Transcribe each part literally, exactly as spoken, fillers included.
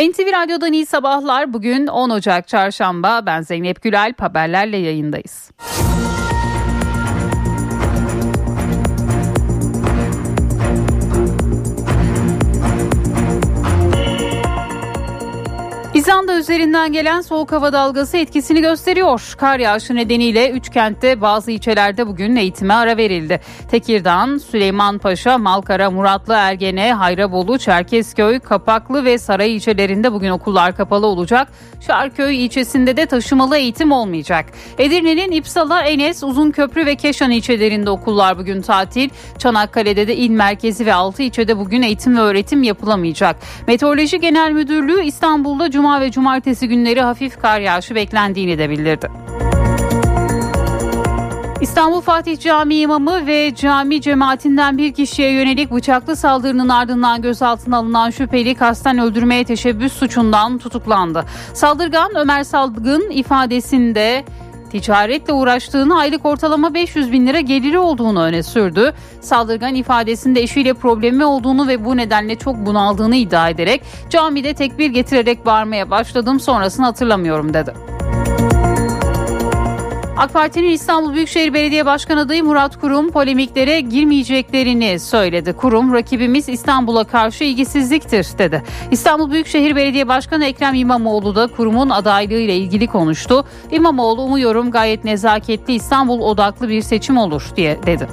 N T V Radyo'dan iyi sabahlar. Bugün on Ocak Çarşamba. Ben Zeynepgül Alp, haberlerle yayındayız. İzlanda üzerinden gelen soğuk hava dalgası etkisini gösteriyor. Kar yağışı nedeniyle üç kentte bazı ilçelerde bugün eğitime ara verildi. Tekirdağ, Süleymanpaşa, Malkara, Muratlı, Ergene, Hayrabolu, Çerkezköy, Kapaklı ve Saray ilçelerinde bugün okullar kapalı olacak. Şarköy ilçesinde de taşımalı eğitim olmayacak. Edirne'nin İpsala, Enes, Uzunköprü ve Keşan ilçelerinde okullar bugün tatil. Çanakkale'de de il merkezi ve altı ilçede bugün eğitim ve öğretim yapılamayacak. Meteoroloji Genel Müdürlüğü İstanbul'da Cuma ve cumartesi günleri hafif kar yağışı beklendiğini de bildirdi. İstanbul Fatih Camii imamı ve cami cemaatinden bir kişiye yönelik bıçaklı saldırının ardından gözaltına alınan şüpheli kasten öldürmeye teşebbüs suçundan tutuklandı. Saldırgan Ömer Salgın ifadesinde ticaretle uğraştığını, aylık ortalama beş yüz bin lira geliri olduğunu öne sürdü. Saldırgan ifadesinde eşiyle problemi olduğunu ve bu nedenle çok bunaldığını iddia ederek camide tekbir getirerek bağırmaya başladım, sonrasını hatırlamıyorum dedi. AK Parti'nin İstanbul Büyükşehir Belediye Başkanı adayı Murat Kurum polemiklere girmeyeceklerini söyledi. Kurum, rakibimiz İstanbul'a karşı ilgisizliktir dedi. İstanbul Büyükşehir Belediye Başkanı Ekrem İmamoğlu da Kurum'un adaylığıyla ilgili konuştu. İmamoğlu, umuyorum gayet nezaketli, İstanbul odaklı bir seçim olur diye dedi.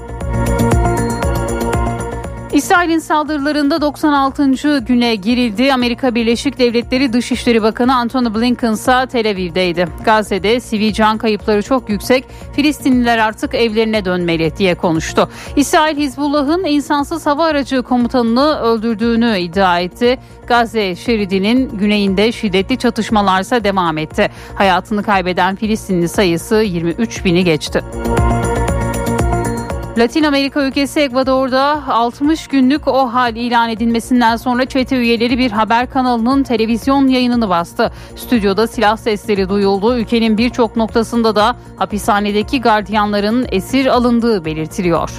İsrail'in saldırılarında doksan altıncı güne girildi. Amerika Birleşik Devletleri Dışişleri Bakanı Antony Blinken ise Tel Aviv'deydi. Gazze'de sivil can kayıpları çok yüksek, Filistinliler artık evlerine dönmeli diye konuştu. İsrail, Hizbullah'ın insansız hava aracı komutanını öldürdüğünü iddia etti. Gazze şeridinin güneyinde şiddetli çatışmalarsa devam etti. Hayatını kaybeden Filistinli sayısı yirmi üç bini geçti. Latin Amerika ülkesi Ekvador'da altmış günlük o hal ilan edilmesinden sonra çete üyeleri bir haber kanalının televizyon yayınını bastı. Stüdyoda silah sesleri duyuldu. Ülkenin birçok noktasında da hapishanedeki gardiyanların esir alındığı belirtiliyor.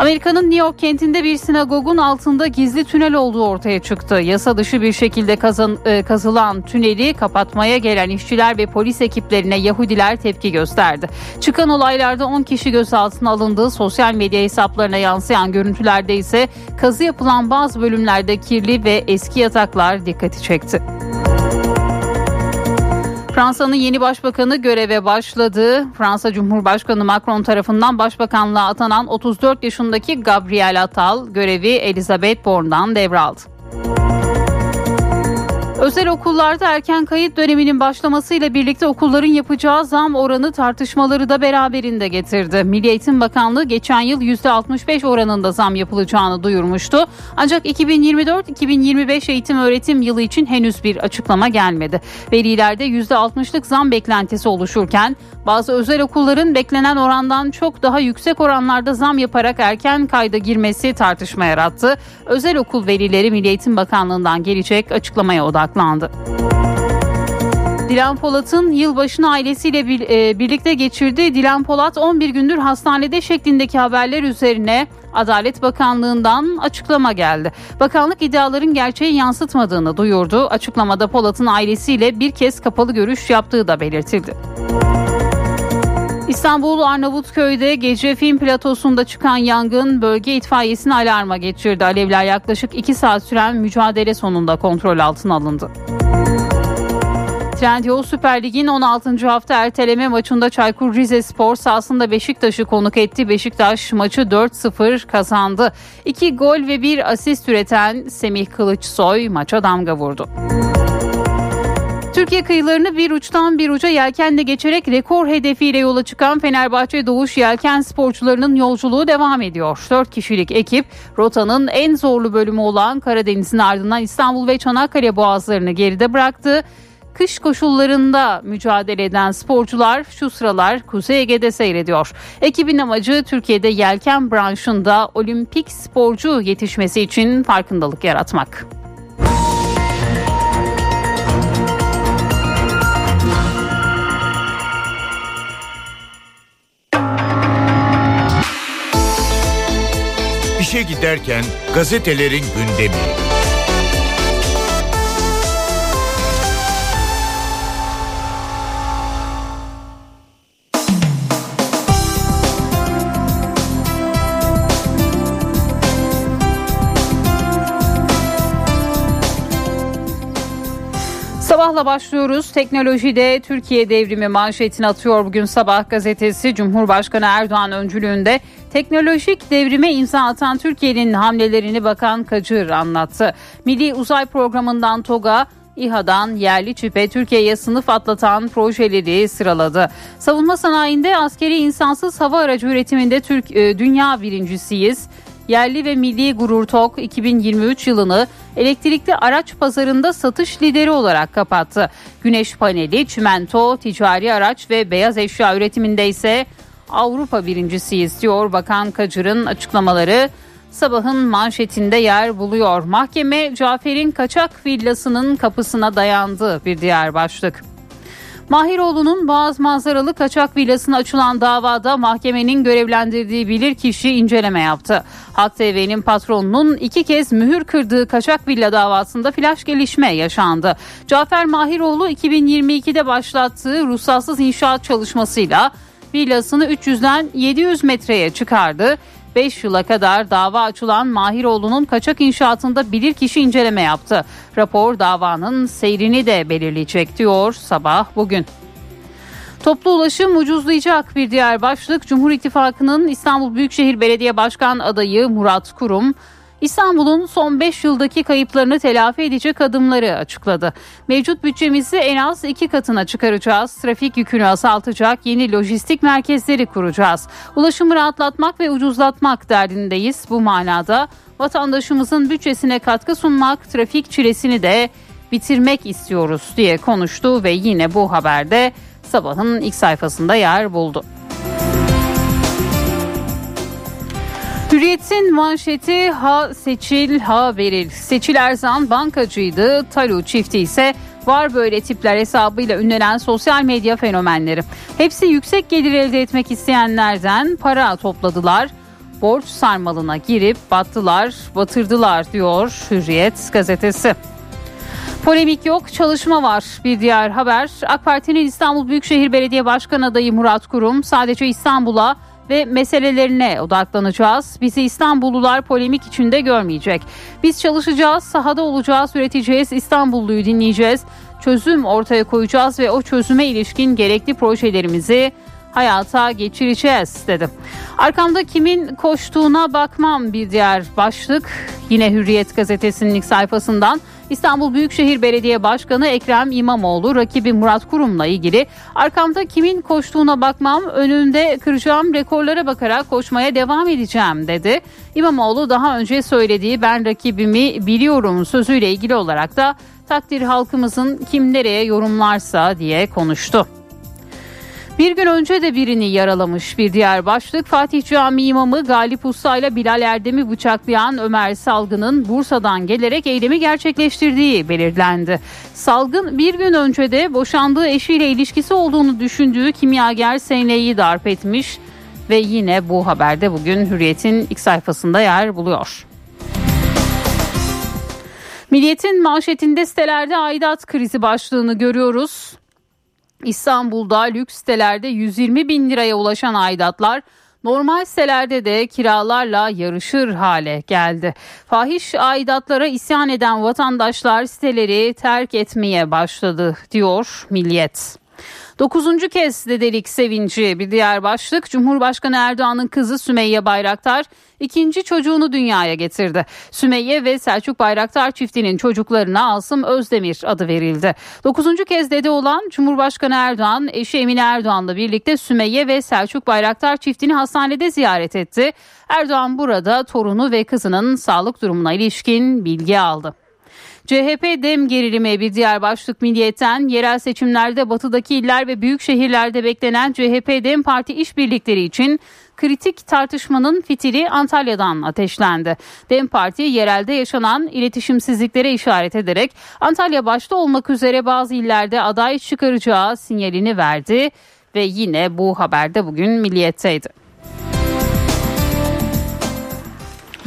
Amerika'nın New York kentinde bir sinagogun altında gizli tünel olduğu ortaya çıktı. Yasa dışı bir şekilde kazan, e, kazılan tüneli kapatmaya gelen işçiler ve polis ekiplerine Yahudiler tepki gösterdi. Çıkan olaylarda on kişi gözaltına alındığı, sosyal medya hesaplarına yansıyan görüntülerde ise kazı yapılan bazı bölümlerde kirli ve eski yataklar dikkati çekti. Fransa'nın yeni başbakanı göreve başladı. Fransa Cumhurbaşkanı Macron tarafından başbakanlığa atanan otuz dört yaşındaki Gabriel Attal görevi Elizabeth Borne'dan devraldı. Özel okullarda erken kayıt döneminin başlamasıyla birlikte okulların yapacağı zam oranı tartışmaları da beraberinde getirdi. Milli Eğitim Bakanlığı geçen yıl yüzde altmış beş oranında zam yapılacağını duyurmuştu. Ancak iki bin yirmi dört iki bin yirmi beş eğitim öğretim yılı için henüz bir açıklama gelmedi. Velilerde yüzde altmışlık zam beklentisi oluşurken bazı özel okulların beklenen orandan çok daha yüksek oranlarda zam yaparak erken kayda girmesi tartışma yarattı. Özel okul velileri Milli Eğitim Bakanlığı'ndan gelecek açıklamaya odaklandı. Dilan Polat'ın yılbaşını ailesiyle birlikte geçirdiği Dilan Polat on bir gündür hastanede şeklindeki haberler üzerine Adalet Bakanlığı'ndan açıklama geldi. Bakanlık iddiaların gerçeği yansıtmadığını duyurdu. Açıklamada Polat'ın ailesiyle bir kez kapalı görüş yaptığı da belirtildi. İstanbul Arnavutköy'de gece Film Platosu'nda çıkan yangın bölge itfaiyesini alarma geçirdi. Alevler yaklaşık iki saat süren mücadele sonunda kontrol altına alındı. Trendyol Süper Lig'in on altıncı hafta erteleme maçında Çaykur Rizespor sahasında Beşiktaş'ı konuk etti. Beşiktaş maçı dört sıfır kazandı. iki gol ve bir asist üreten Semih Kılıçsoy maça damga vurdu. Türkiye kıyılarını bir uçtan bir uca yelkenle geçerek rekor hedefiyle yola çıkan Fenerbahçe Doğuş Yelken sporcularının yolculuğu devam ediyor. dört kişilik ekip rotanın en zorlu bölümü olan Karadeniz'in ardından İstanbul ve Çanakkale boğazlarını geride bıraktı. Kış koşullarında mücadele eden sporcular şu sıralar Kuzey Ege'de seyrediyor. Ekibin amacı Türkiye'de yelken branşında olimpik sporcu yetişmesi için farkındalık yaratmak. İşe giderken gazetelerin gündemi. Sabahla başlıyoruz. Teknolojide Türkiye devrimi manşetini atıyor bugün Sabah gazetesi. Cumhurbaşkanı Erdoğan öncülüğünde teknolojik devrime imza atan Türkiye'nin hamlelerini Bakan Kacır anlattı. Milli Uzay Programı'ndan TOG'a, İHA'dan yerli çipe Türkiye'ye sınıf atlatan projeleri sıraladı. Savunma sanayinde askeri insansız hava aracı üretiminde Türk e, dünya birincisiyiz. Yerli ve milli gurur TOG iki bin yirmi üç yılını elektrikli araç pazarında satış lideri olarak kapattı. Güneş paneli, çimento, ticari araç ve beyaz eşya üretiminde ise Avrupa birincisiyiz diyor Bakan Kacır'ın açıklamaları. Sabahın manşetinde yer buluyor. Mahkeme Cafer'in kaçak villasının kapısına dayandı, bir diğer başlık. Mahiroğlu'nun Boğaz manzaralı kaçak villasına açılan davada mahkemenin görevlendirdiği bilirkişi inceleme yaptı. Halk T V'nin patronunun iki kez mühür kırdığı kaçak villa davasında flaş gelişme yaşandı. Cafer Mahiroğlu iki bin yirmi ikide başlattığı ruhsatsız inşaat çalışmasıyla villasını üç yüzden yedi yüz metreye çıkardı. beş yıla kadar dava açılan Mahiroğlu'nun kaçak inşaatında bilirkişi inceleme yaptı. Rapor davanın seyrini de belirleyecek diyor Sabah bugün. Toplu ulaşım ucuzlayacak, bir diğer başlık. Cumhur İttifakı'nın İstanbul Büyükşehir Belediye Başkan adayı Murat Kurum, İstanbul'un son beş yıldaki kayıplarını telafi edecek adımları açıkladı. Mevcut bütçemizi en az iki katına çıkaracağız. Trafik yükünü azaltacak yeni lojistik merkezleri kuracağız. Ulaşımı rahatlatmak ve ucuzlatmak derdindeyiz. Bu manada vatandaşımızın bütçesine katkı sunmak, trafik çilesini de bitirmek istiyoruz diye konuştu ve yine bu haberde Sabah'ın ilk sayfasında yer buldu. Hürriyet'in manşeti ha seçil ha veril. Seçil Erzan bankacıydı, Talu çifti ise var böyle tipler hesabıyla ünlenen sosyal medya fenomenleri. Hepsi yüksek gelir elde etmek isteyenlerden para topladılar, borç sarmalına girip battılar, batırdılar diyor Hürriyet gazetesi. Polemik yok, çalışma var, bir diğer haber. AK Parti'nin İstanbul Büyükşehir Belediye Başkan adayı Murat Kurum sadece İstanbul'a ve meselelerine odaklanacağız. Bizi İstanbullular polemik içinde görmeyecek. Biz çalışacağız, sahada olacağız, üreteceğiz, İstanbulluyu dinleyeceğiz. Çözüm ortaya koyacağız ve o çözüme ilişkin gerekli projelerimizi hayata geçireceğiz dedi. Arkamda kimin koştuğuna bakmam, bir diğer başlık. Yine Hürriyet gazetesinin ilk sayfasından. İstanbul Büyükşehir Belediye Başkanı Ekrem İmamoğlu rakibi Murat Kurum'la ilgili arkamda kimin koştuğuna bakmam, önünde kıracağım rekorlara bakarak koşmaya devam edeceğim dedi. İmamoğlu daha önce söylediği ben rakibimi biliyorum sözüyle ilgili olarak da takdir halkımızın kim nereye yorumlarsa diye konuştu. Bir gün önce de birini yaralamış, bir diğer başlık. Fatih Camii imamı Galip Usta ile Bilal Erdem'i bıçaklayan Ömer Salgın'ın Bursa'dan gelerek eylemi gerçekleştirdiği belirlendi. Salgın bir gün önce de boşandığı eşiyle ilişkisi olduğunu düşündüğü kimyager Sene'yi darp etmiş ve yine bu haberde bugün Hürriyet'in ilk sayfasında yer buluyor. Milliyet'in manşetinde sitelerde aidat krizi başlığını görüyoruz. İstanbul'da lüks sitelerde yüz yirmi bin liraya ulaşan aidatlar normal sitelerde de kiralarla yarışır hale geldi. Fahiş aidatlara isyan eden vatandaşlar siteleri terk etmeye başladı diyor Milliyet. Dokuzuncu kez dedelik sevinci, bir diğer başlık. Cumhurbaşkanı Erdoğan'ın kızı Sümeyye Bayraktar ikinci çocuğunu dünyaya getirdi. Sümeyye ve Selçuk Bayraktar çiftinin çocuklarına Asım Özdemir adı verildi. Dokuzuncu kez dede olan Cumhurbaşkanı Erdoğan, eşi Emine Erdoğan'la birlikte Sümeyye ve Selçuk Bayraktar çiftini hastanede ziyaret etti. Erdoğan burada torunu ve kızının sağlık durumuna ilişkin bilgi aldı. C H P-Dem gerilimi, bir diğer başlık Milliyet'ten. Yerel seçimlerde batıdaki iller ve büyük şehirlerde beklenen C H P-Dem Parti işbirlikleri için kritik tartışmanın fitili Antalya'dan ateşlendi. Dem Parti yerelde yaşanan iletişimsizliklere işaret ederek Antalya başta olmak üzere bazı illerde aday çıkaracağı sinyalini verdi ve yine bu haberde bugün Milliyet'teydi.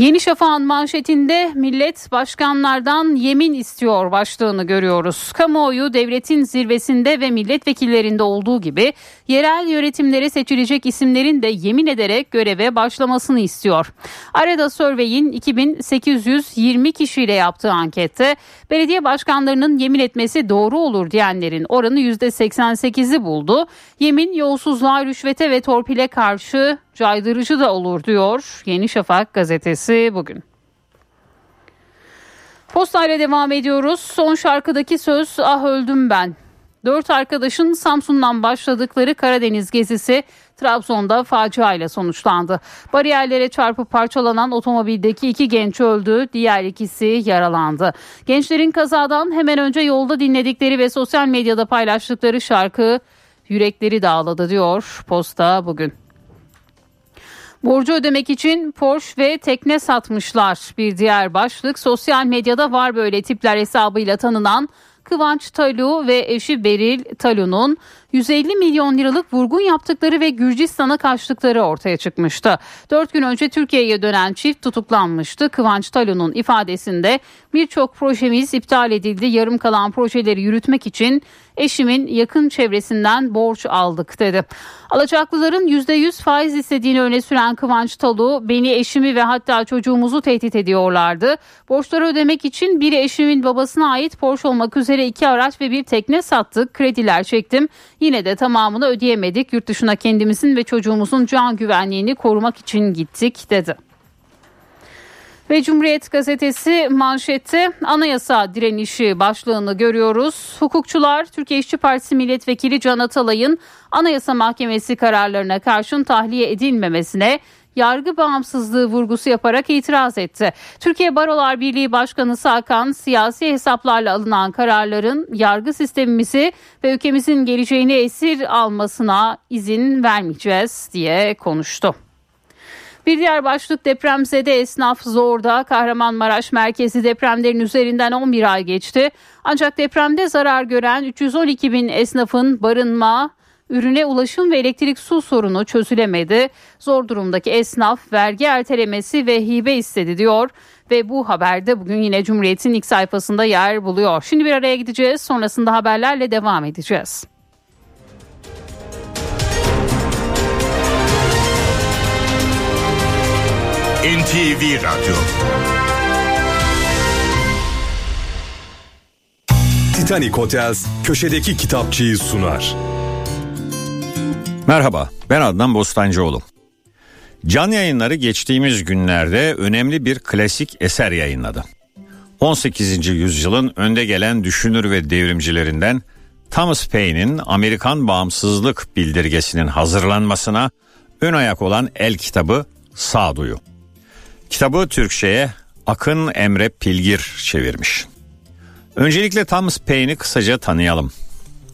Yeni Şafak'ın manşetinde millet başkanlardan yemin istiyor başlığını görüyoruz. Kamuoyu devletin zirvesinde ve milletvekillerinde olduğu gibi yerel yönetimlere seçilecek isimlerin de yemin ederek göreve başlamasını istiyor. Arada Survey'in iki bin sekiz yüz yirmi kişiyle yaptığı ankette belediye başkanlarının yemin etmesi doğru olur diyenlerin oranı yüzde seksen sekizi buldu. Yemin yolsuzluğa, rüşvete ve torpile karşı caydırıcı da olur diyor Yeni Şafak gazetesi bugün. Postayla devam ediyoruz. Son şarkıdaki söz "Ah öldüm ben". Dört arkadaşın Samsun'dan başladıkları Karadeniz gezisi Trabzon'da faciayla sonuçlandı. Bariyerlere çarpıp parçalanan otomobildeki iki genç öldü, diğer ikisi yaralandı. Gençlerin kazadan hemen önce yolda dinledikleri ve sosyal medyada paylaştıkları şarkı yürekleri dağladı diyor Posta bugün. Borcu ödemek için Porsche ve tekne satmışlar. Bir diğer başlık, sosyal medyada var böyle tipler hesabıyla tanınan Kıvanç Talu ve eşi Beril Talu'nun yüz elli milyon liralık vurgun yaptıkları ve Gürcistan'a kaçtıkları ortaya çıkmıştı. dört gün önce Türkiye'ye dönen çift tutuklanmıştı. Kıvanç Talu'nun ifadesinde "birçok projemiz iptal edildi. Yarım kalan projeleri yürütmek için eşimin yakın çevresinden borç aldık" dedi. Alacaklıların yüzde yüz faiz istediğini öne süren Kıvanç Talu, "beni, eşimi ve hatta çocuğumuzu tehdit ediyorlardı. Borçları ödemek için biri eşimin babasına ait Porsche olmak üzere iki araç ve bir tekne sattık. Krediler çektim. Yine de tamamını ödeyemedik. Yurt dışına kendimizin ve çocuğumuzun can güvenliğini korumak için gittik" dedi. Ve Cumhuriyet gazetesi manşette anayasa direnişi başlığını görüyoruz. Hukukçular Türkiye İşçi Partisi milletvekili Can Atalay'ın Anayasa Mahkemesi kararlarına karşın tahliye edilmemesine yargı bağımsızlığı vurgusu yaparak itiraz etti. Türkiye Barolar Birliği Başkanı Sağkan, siyasi hesaplarla alınan kararların yargı sistemimizi ve ülkemizin geleceğini esir almasına izin vermeyeceğiz diye konuştu. Bir diğer başlık, depremzede esnaf zorda. Kahramanmaraş merkezi depremlerin üzerinden on bir ay geçti. Ancak depremde zarar gören üç yüz on iki bin esnafın barınma, ürüne ulaşım ve elektrik su sorunu çözülemedi. Zor durumdaki esnaf vergi ertelemesi ve hibe istedi diyor. Ve bu haberde bugün yine Cumhuriyet'in ilk sayfasında yer buluyor. Şimdi bir araya gideceğiz, sonrasında haberlerle devam edeceğiz. N T V Radyo Titanic Hotels köşedeki kitapçıyı sunar. Merhaba, ben Adnan Bostancıoğlu. Can Yayınları geçtiğimiz günlerde önemli bir klasik eser yayınladı. on sekizinci yüzyılın önde gelen düşünür ve devrimcilerinden Thomas Paine'in Amerikan Bağımsızlık Bildirgesi'nin hazırlanmasına ön ayak olan el kitabı Sağduyu. Kitabı Türkçe'ye Akın Emre Pilgir çevirmiş. Öncelikle Thomas Paine'i kısaca tanıyalım.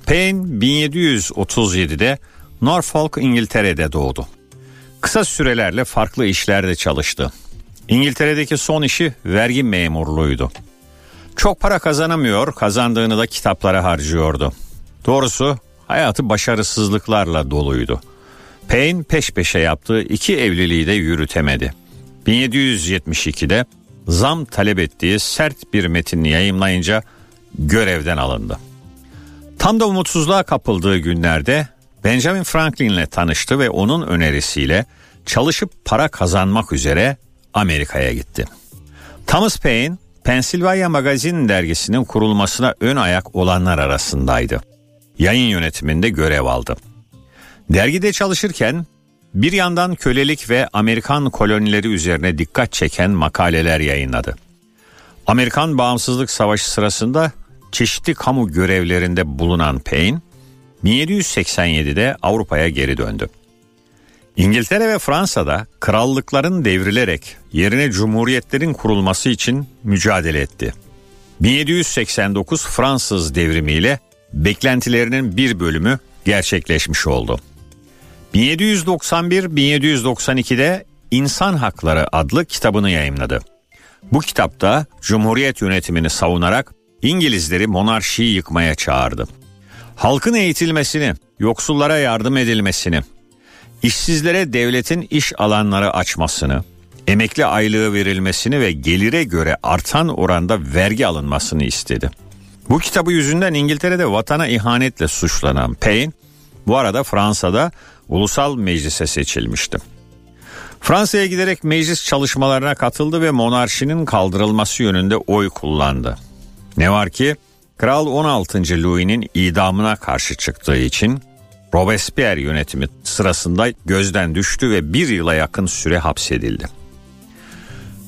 Paine bin yedi yüz otuz yedide Norfolk, İngiltere'de doğdu. Kısa sürelerle farklı işlerde çalıştı. İngiltere'deki son işi vergi memurluğuydu. Çok para kazanamıyor, kazandığını da kitaplara harcıyordu. Doğrusu hayatı başarısızlıklarla doluydu. Paine peş peşe yaptığı iki evliliği de yürütemedi. bin yedi yüz yetmiş ikide zam talep ettiği sert bir metni yayımlayınca görevden alındı. Tam da umutsuzluğa kapıldığı günlerde Benjamin Franklin'le tanıştı ve onun önerisiyle çalışıp para kazanmak üzere Amerika'ya gitti. Thomas Paine, Pennsylvania Magazine dergisinin kurulmasına ön ayak olanlar arasındaydı. Yayın yönetiminde görev aldı. Dergide çalışırken bir yandan kölelik ve Amerikan kolonileri üzerine dikkat çeken makaleler yayınladı. Amerikan Bağımsızlık Savaşı sırasında çeşitli kamu görevlerinde bulunan Paine, bin yedi yüz seksen yedide Avrupa'ya geri döndü. İngiltere ve Fransa'da krallıkların devrilerek yerine cumhuriyetlerin kurulması için mücadele etti. bin yedi yüz seksen dokuz Fransız devrimiyle beklentilerinin bir bölümü gerçekleşmiş oldu. bin yedi yüz doksan bir bin yedi yüz doksan ikide İnsan Hakları adlı kitabını yayımladı. Bu kitapta cumhuriyet yönetimini savunarak İngilizleri monarşiyi yıkmaya çağırdı. Halkın eğitilmesini, yoksullara yardım edilmesini, işsizlere devletin iş alanları açmasını, emekli aylığı verilmesini ve gelire göre artan oranda vergi alınmasını istedi. Bu kitabı yüzünden İngiltere'de vatana ihanetle suçlanan Paine, bu arada Fransa'da ulusal meclise seçilmişti. Fransa'ya giderek meclis çalışmalarına katıldı ve monarşinin kaldırılması yönünde oy kullandı. Ne var ki Kral on altıncı. Louis'nin idamına karşı çıktığı için Robespierre yönetimi sırasında gözden düştü ve bir yıla yakın süre hapsedildi.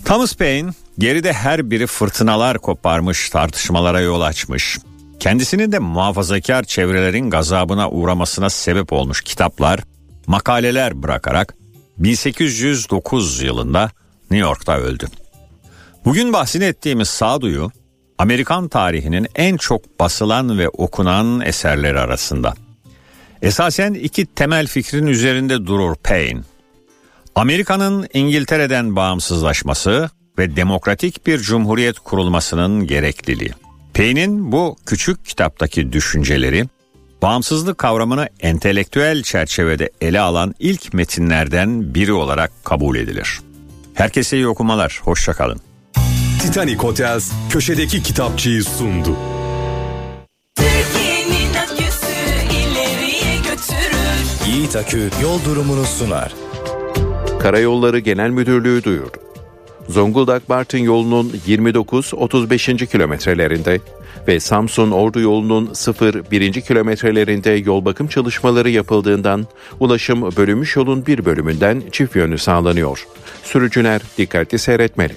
Thomas Paine geride her biri fırtınalar koparmış, tartışmalara yol açmış, kendisinin de muhafazakar çevrelerin gazabına uğramasına sebep olmuş kitaplar, makaleler bırakarak bin sekiz yüz dokuz yılında New York'ta öldü. Bugün bahsini ettiğimiz Sağduyu, Amerikan tarihinin en çok basılan ve okunan eserleri arasında. Esasen iki temel fikrin üzerinde durur Paine. Amerika'nın İngiltere'den bağımsızlaşması ve demokratik bir cumhuriyet kurulmasının gerekliliği. Paine'in bu küçük kitaptaki düşünceleri, bağımsızlık kavramını entelektüel çerçevede ele alan ilk metinlerden biri olarak kabul edilir. Herkese iyi okumalar, hoşça kalın. Titanic Hotels köşedeki kitapçıyı sundu. Türkiye'nin aküsü ileriye götürür. Yiğit Akü yol durumunu sunar. Karayolları Genel Müdürlüğü duyurdu. Zonguldak-Bartın yolunun yirmi dokuz otuz beş. kilometrelerinde ve Samsun-Ordu yolunun sıfır bir. kilometrelerinde yol bakım çalışmaları yapıldığından ulaşım bölünmüş yolun bir bölümünden çift yönlü sağlanıyor. Sürücüler dikkatli seyretmeli.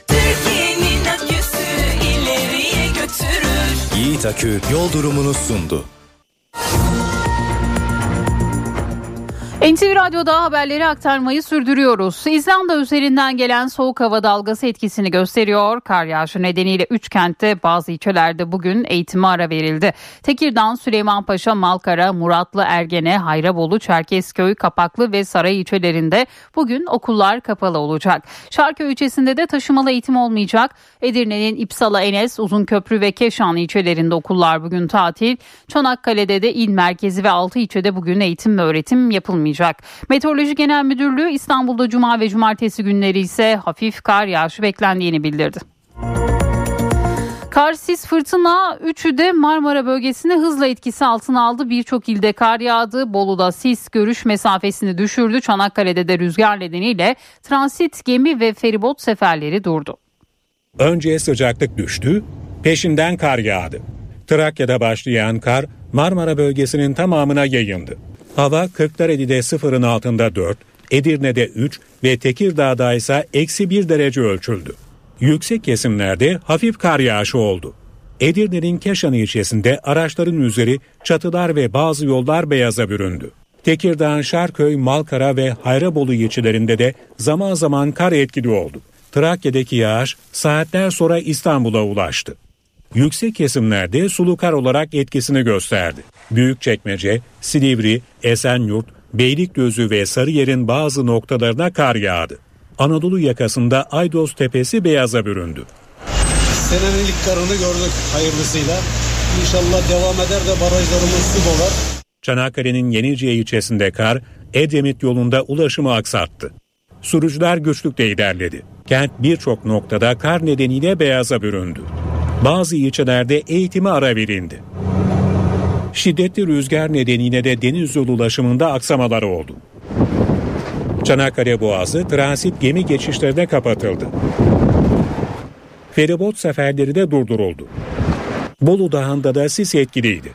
Yiğit Akü yol durumunu sundu. N T V Radyo'da haberleri aktarmayı sürdürüyoruz. İzlanda üzerinden gelen soğuk hava dalgası etkisini gösteriyor. Kar yağışı nedeniyle üç kentte, bazı ilçelerde bugün eğitime ara verildi. Tekirdağ, Süleymanpaşa, Malkara, Muratlı, Ergene, Hayrabolu, Çerkezköy, Kapaklı ve Saray ilçelerinde bugün okullar kapalı olacak. Şarköy ilçesinde de taşımalı eğitim olmayacak. Edirne'nin İpsala, Enes, Uzunköprü ve Keşan ilçelerinde okullar bugün tatil. Çanakkale'de de il merkezi ve altı ilçede bugün eğitim ve öğretim yapılmayacak. Meteoroloji Genel Müdürlüğü İstanbul'da cuma ve cumartesi günleri ise hafif kar yağışı beklendiğini bildirdi. Kar, sis, fırtına üçü de Marmara bölgesini hızla etkisi altına aldı. Birçok ilde kar yağdı. Bolu'da sis görüş mesafesini düşürdü. Çanakkale'de de rüzgar nedeniyle transit, gemi ve feribot seferleri durdu. Önce sıcaklık düştü, peşinden kar yağdı. Trakya'da başlayan kar Marmara bölgesinin tamamına yayıldı. Hava Kırklareli'de sıfırın altında dört, Edirne'de üç ve Tekirdağ'da ise eksi bir derece ölçüldü. Yüksek kesimlerde hafif kar yağışı oldu. Edirne'nin Keşan ilçesinde araçların üzeri, çatılar ve bazı yollar beyaza büründü. Tekirdağ'ın Şarköy, Malkara ve Hayrabolu ilçelerinde de zaman zaman kar etkili oldu. Trakya'daki yağış saatler sonra İstanbul'a ulaştı. Yüksek kesimlerde sulu kar olarak etkisini gösterdi. Büyükçekmece, Silivri, Esenyurt, Beylikdüzü ve Sarıyer'in bazı noktalarına kar yağdı. Anadolu yakasında Aydos Tepesi beyaza büründü. Senenin ilk karını gördük hayırlısıyla. İnşallah devam eder de barajlarımız su dolar. Çanakkale'nin Yenice ilçesinde kar, Edremit yolunda ulaşımı aksattı. Sürücüler güçlükle ilerledi. Kent birçok noktada kar nedeniyle beyaza büründü. Bazı ilçelerde eğitime ara verildi. Şiddetli rüzgar nedeniyle de deniz yolu ulaşımında aksamalar oldu. Çanakkale Boğazı transit gemi geçişlerine kapatıldı. Feribot seferleri de durduruldu. Bolu Dağı'nda da sis etkiliydi.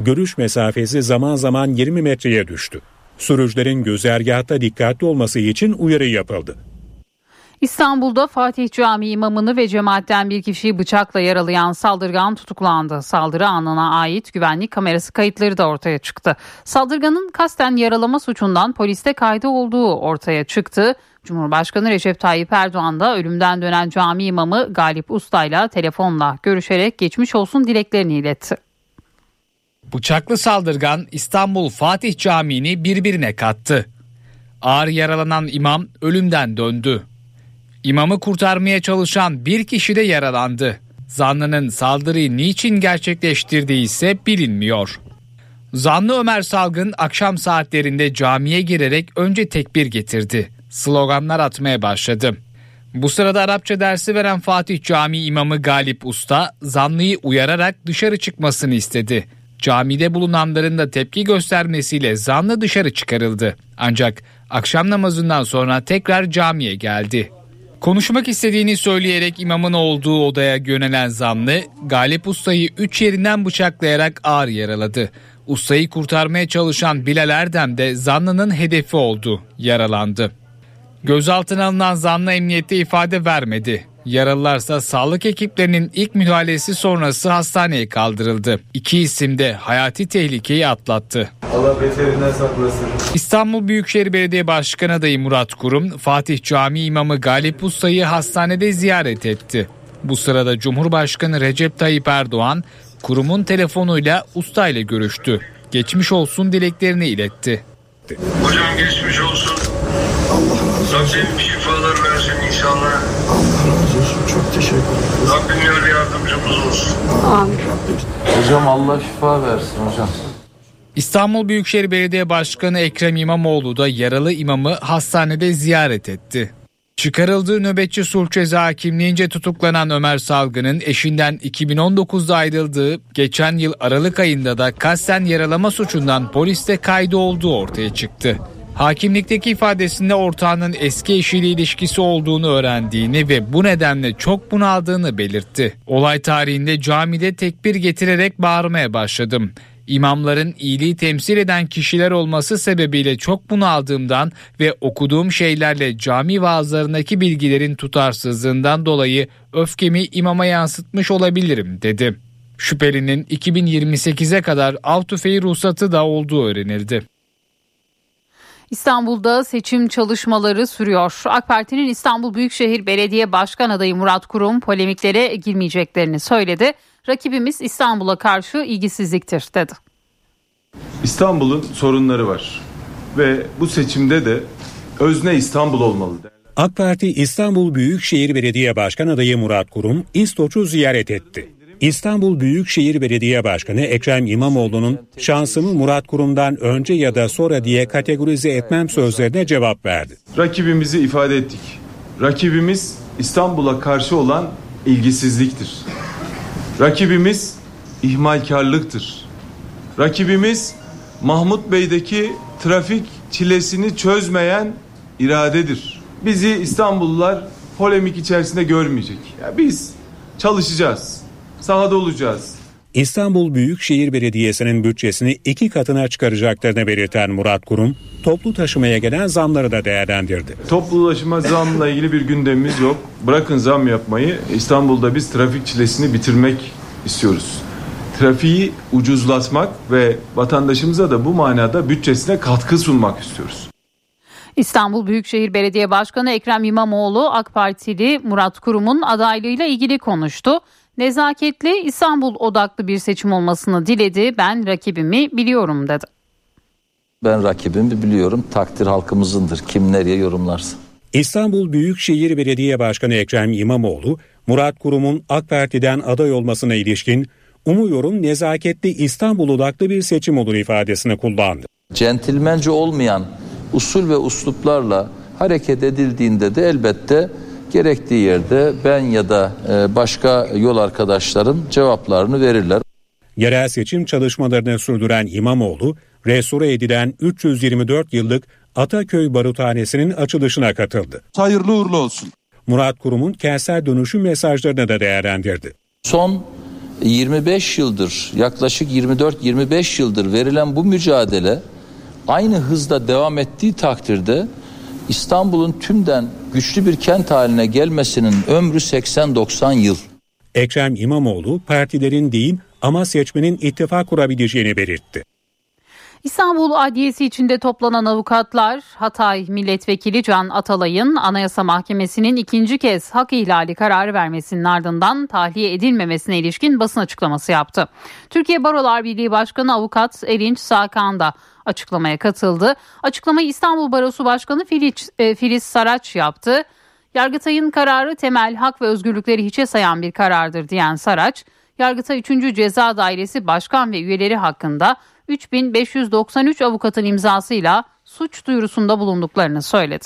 Görüş mesafesi zaman zaman yirmi metreye düştü. Sürücülerin güzergahta dikkatli olması için uyarı yapıldı. İstanbul'da Fatih Camii imamını ve cemaatten bir kişiyi bıçakla yaralayan saldırgan tutuklandı. Saldırı anına ait güvenlik kamerası kayıtları da ortaya çıktı. Saldırganın kasten yaralama suçundan poliste kaydı olduğu ortaya çıktı. Cumhurbaşkanı Recep Tayyip Erdoğan da ölümden dönen cami imamı Galip Usta ile telefonla görüşerek geçmiş olsun dileklerini iletti. Bıçaklı saldırgan İstanbul Fatih Camii'ni birbirine kattı. Ağır yaralanan imam ölümden döndü. İmamı kurtarmaya çalışan bir kişi de yaralandı. Zanlının saldırıyı niçin gerçekleştirdiği ise bilinmiyor. Zanlı Ömer Salgın akşam saatlerinde camiye girerek önce tekbir getirdi. Sloganlar atmaya başladı. Bu sırada Arapça dersi veren Fatih Camii imamı Galip Usta zanlıyı uyararak dışarı çıkmasını istedi. Camide bulunanların da tepki göstermesiyle zanlı dışarı çıkarıldı. Ancak akşam namazından sonra tekrar camiye geldi. Konuşmak istediğini söyleyerek imamın olduğu odaya yönelen zanlı Galip Usta'yı üç yerinden bıçaklayarak ağır yaraladı. Usta'yı kurtarmaya çalışan Bilal Erdem de zanlının hedefi oldu, yaralandı. Gözaltına alınan zanlı emniyette ifade vermedi. Yaralılarsa sağlık ekiplerinin ilk müdahalesi sonrası hastaneye kaldırıldı. İki isim de hayati tehlikeyi atlattı. Allah beterinden saklasın. İstanbul Büyükşehir Belediye Başkanı adayı Murat Kurum, Fatih Camii imamı Galip Usta'yı hastanede ziyaret etti. Bu sırada Cumhurbaşkanı Recep Tayyip Erdoğan, Kurum'un telefonuyla Usta ile görüştü. Geçmiş olsun dileklerini iletti. Hocam geçmiş olsun. Rabbim şifalar versin inşallah. Allah razı olsun. Çok teşekkür ederim. Rabbim yar yardımcımız olsun. Amin. Hocam Allah şifa versin hocam. İstanbul Büyükşehir Belediye Başkanı Ekrem İmamoğlu da yaralı imamı hastanede ziyaret etti. Çıkarıldığı nöbetçi sulh ceza hakimliğince tutuklanan Ömer Salgın'ın eşinden iki bin on dokuzda ayrıldığı, geçen yıl Aralık ayında da kasten yaralama suçundan poliste kaydı olduğu ortaya çıktı. Hakimlikteki ifadesinde ortağının eski eşiyle ilişkisi olduğunu öğrendiğini ve bu nedenle çok bunaldığını belirtti. Olay tarihinde camide tekbir getirerek bağırmaya başladım. İmamların iyiliği temsil eden kişiler olması sebebiyle çok bunaldığımdan ve okuduğum şeylerle cami vaazlarındaki bilgilerin tutarsızlığından dolayı öfkemi imama yansıtmış olabilirim dedi. Şüphelinin iki bin yirmi sekize kadar av tüfeği ruhsatı da olduğu öğrenildi. İstanbul'da seçim çalışmaları sürüyor. AK Parti'nin İstanbul Büyükşehir Belediye Başkan adayı Murat Kurum polemiklere girmeyeceklerini söyledi. Rakibimiz İstanbul'a karşı ilgisizliktir dedi. İstanbul'un sorunları var ve bu seçimde de özne İstanbul olmalı. AK Parti İstanbul Büyükşehir Belediye Başkan adayı Murat Kurum İstoç'u ziyaret etti. İstanbul Büyükşehir Belediye Başkanı Ekrem İmamoğlu'nun şansımı Murat Kurum'dan önce ya da sonra diye kategorize etmem sözlerine cevap verdi. Rakibimizi ifade ettik. Rakibimiz İstanbul'a karşı olan ilgisizliktir. Rakibimiz ihmalkarlıktır. Rakibimiz Mahmut Bey'deki trafik çilesini çözmeyen iradedir. Bizi İstanbullular polemik içerisinde görmeyecek. Ya biz çalışacağız. Sahada olacağız. İstanbul Büyükşehir Belediyesi'nin bütçesini iki katına çıkaracaklarını belirten Murat Kurum, toplu taşımaya gelen zamları da değerlendirdi. Toplu taşıma zamla ilgili bir gündemimiz yok. Bırakın zam yapmayı, İstanbul'da biz trafik çilesini bitirmek istiyoruz. Trafiği ucuzlatmak ve vatandaşımıza da bu manada bütçesine katkı sunmak istiyoruz. İstanbul Büyükşehir Belediye Başkanı Ekrem İmamoğlu, AK Partili Murat Kurum'un adaylığıyla ilgili konuştu. Nezaketli, İstanbul odaklı bir seçim olmasını diledi. Ben rakibimi biliyorum dedi. Ben rakibimi biliyorum. Takdir halkımızındır. Kim nereye yorumlarsa. İstanbul Büyükşehir Belediye Başkanı Ekrem İmamoğlu, Murat Kurum'un AK Parti'den aday olmasına ilişkin umuyorum nezaketli İstanbul odaklı bir seçim olur ifadesini kullandı. Centilmence olmayan usul ve usluplarla hareket edildiğinde de elbette gerektiği yerde ben ya da başka yol arkadaşlarım cevaplarını verirler. Yerel seçim çalışmalarını sürdüren İmamoğlu, restore edilen üç yüz yirmi dört yıllık Ataköy Baruthanesi'nin açılışına katıldı. Hayırlı uğurlu olsun. Murat Kurum'un kentsel dönüşüm mesajlarını da değerlendirdi. Son yirmi beş yıldır, yaklaşık yirmi dört yirmi beş yıldır verilen bu mücadele aynı hızla devam ettiği takdirde İstanbul'un tümden güçlü bir kent haline gelmesinin ömrü seksen doksan yıl. Ekrem İmamoğlu partilerin değil ama seçmenin ittifak kurabileceğini belirtti. İstanbul Adliyesi içinde toplanan avukatlar Hatay Milletvekili Can Atalay'ın Anayasa Mahkemesi'nin ikinci kez hak ihlali kararı vermesinin ardından tahliye edilmemesine ilişkin basın açıklaması yaptı. Türkiye Barolar Birliği Başkanı Avukat Erinç Sağkan da açıklamaya katıldı. Açıklamayı İstanbul Barosu Başkanı Filiz, e, Filiz Saraç yaptı. Yargıtay'ın kararı temel hak ve özgürlükleri hiçe sayan bir karardır diyen Saraç, Yargıtay üçüncü Ceza Dairesi Başkan ve üyeleri hakkında üç bin beş yüz doksan üç avukatın imzasıyla suç duyurusunda bulunduklarını söyledi.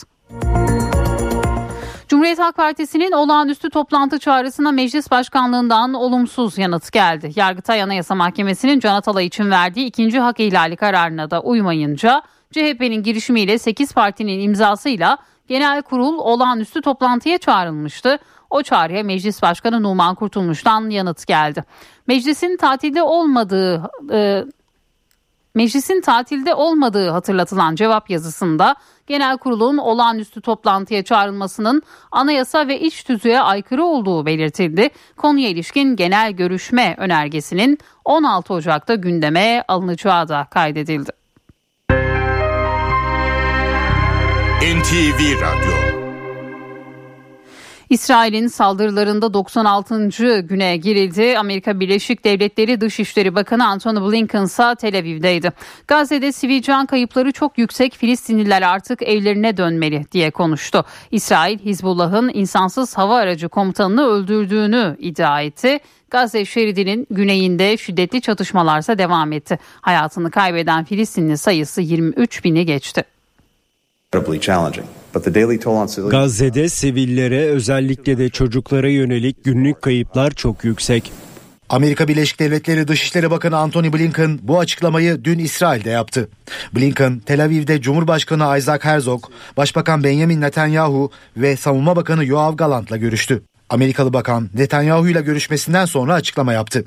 Cumhuriyet Halk Partisi'nin olağanüstü toplantı çağrısına Meclis Başkanlığından olumsuz yanıt geldi. Yargıtay Anayasa Mahkemesi'nin Can Atalay için verdiği ikinci hak ihlali kararına da uymayınca C H P'nin girişimiyle sekiz partinin imzasıyla genel kurul olağanüstü toplantıya çağrılmıştı. O çağrıya Meclis Başkanı Numan Kurtulmuş'tan yanıt geldi. Meclisin tatilde olmadığı e, Meclisin tatilde olmadığı hatırlatılan cevap yazısında genel kurulun olağanüstü toplantıya çağrılmasının anayasa ve iç tüzüğe aykırı olduğu belirtildi. Konuya ilişkin genel görüşme önergesinin on altı Ocak'ta gündeme alınacağı da kaydedildi. N T V Radyo. İsrail'in saldırılarında doksan altıncı güne girildi. Amerika Birleşik Devletleri Dışişleri Bakanı Antony Blinken ise Tel Aviv'deydi. Gazze'de sivil can kayıpları çok yüksek, Filistinliler artık evlerine dönmeli diye konuştu. İsrail, Hizbullah'ın insansız hava aracı komutanını öldürdüğünü iddia etti. Gazze şeridinin güneyinde şiddetli çatışmalarsa devam etti. Hayatını kaybeden Filistinli sayısı yirmi üç bini geçti. Gazze'de sivillere, özellikle de çocuklara yönelik günlük kayıplar çok yüksek. Amerika Birleşik Devletleri Dışişleri Bakanı Antony Blinken bu açıklamayı dün İsrail'de yaptı. Blinken, Tel Aviv'de Cumhurbaşkanı Isaac Herzog, Başbakan Benjamin Netanyahu ve Savunma Bakanı Yoav Gallant'la görüştü. Amerikalı bakan Netanyahu ile görüşmesinden sonra açıklama yaptı.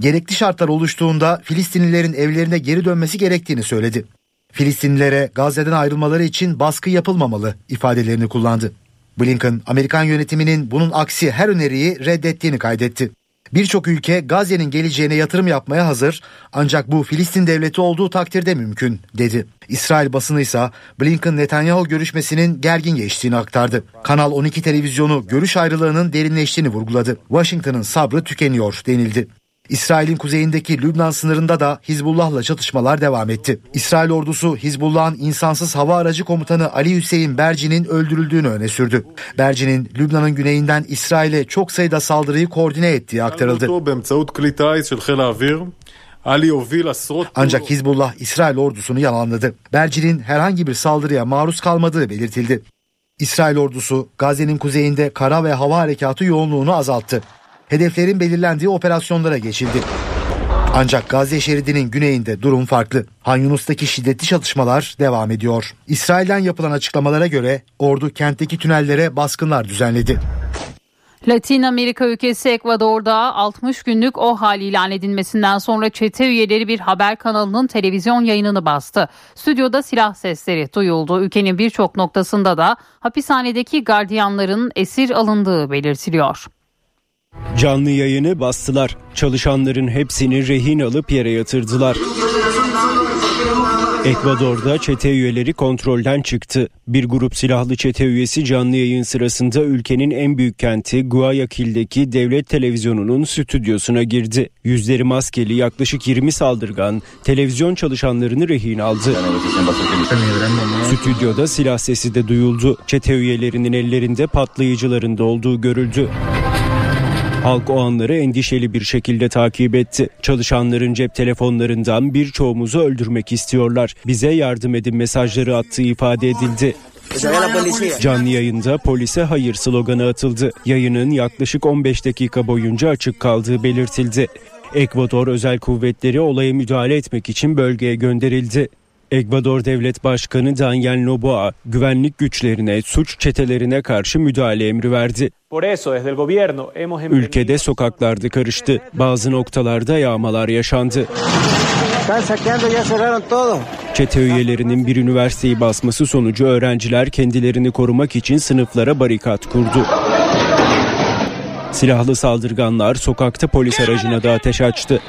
Gerekli şartlar oluştuğunda Filistinlilerin evlerine geri dönmesi gerektiğini söyledi. Filistinlilere Gazze'den ayrılmaları için baskı yapılmamalı ifadelerini kullandı. Blinken, Amerikan yönetiminin bunun aksi her öneriyi reddettiğini kaydetti. Birçok ülke Gazze'nin geleceğine yatırım yapmaya hazır, ancak bu Filistin devleti olduğu takdirde mümkün dedi. İsrail basını ise Blinken Netanyahu görüşmesinin gergin geçtiğini aktardı. Kanal on iki televizyonu görüş ayrılığının derinleştiğini vurguladı. Washington'ın sabrı tükeniyor denildi. İsrail'in kuzeyindeki Lübnan sınırında da Hizbullah'la çatışmalar devam etti. İsrail ordusu Hizbullah'ın insansız hava aracı komutanı Ali Hüseyin Berci'nin öldürüldüğünü öne sürdü. Berci'nin Lübnan'ın güneyinden İsrail'e çok sayıda saldırıyı koordine ettiği aktarıldı. Ancak Hizbullah İsrail ordusunu yalanladı. Berci'nin herhangi bir saldırıya maruz kalmadığı belirtildi. İsrail ordusu Gazze'nin kuzeyinde kara ve hava harekatı yoğunluğunu azalttı. Hedeflerin belirlendiği operasyonlara geçildi. Ancak Gazze şeridinin güneyinde durum farklı. Han Yunus'taki şiddetli çatışmalar devam ediyor. İsrail'den yapılan açıklamalara göre ordu kentteki tünellere baskınlar düzenledi. Latin Amerika ülkesi Ekvador'da altmış günlük o hal ilan edilmesinden sonra çete üyeleri bir haber kanalının televizyon yayınını bastı. Stüdyoda silah sesleri duyuldu. Ülkenin birçok noktasında da hapishanedeki gardiyanların esir alındığı belirtiliyor. Canlı yayını bastılar. Çalışanların hepsini rehin alıp yere yatırdılar. Ekvador'da çete üyeleri kontrolden çıktı. Bir grup silahlı çete üyesi canlı yayın sırasında ülkenin en büyük kenti Guayaquil'deki devlet televizyonunun stüdyosuna girdi. Yüzleri maskeli yaklaşık yirmi saldırgan televizyon çalışanlarını rehin aldı. Stüdyoda silah sesi de duyuldu. Çete üyelerinin ellerinde patlayıcıların da olduğu görüldü. Halk o anları endişeli bir şekilde takip etti. Çalışanların cep telefonlarından birçoğumuzu öldürmek istiyorlar. Bize yardım edin mesajları attığı ifade edildi. Canlı yayında polise hayır sloganı atıldı. Yayının yaklaşık on beş dakika boyunca açık kaldığı belirtildi. Ekvador özel kuvvetleri olaya müdahale etmek için bölgeye gönderildi. Ekvador Devlet Başkanı Daniel Noboa güvenlik güçlerine suç çetelerine karşı müdahale emri verdi. Ülkede sokaklarda karıştı. Bazı noktalarda yağmalar yaşandı. Çete üyelerinin bir üniversiteyi basması sonucu öğrenciler kendilerini korumak için sınıflara barikat kurdu. Silahlı saldırganlar sokakta polis aracına da ateş açtı.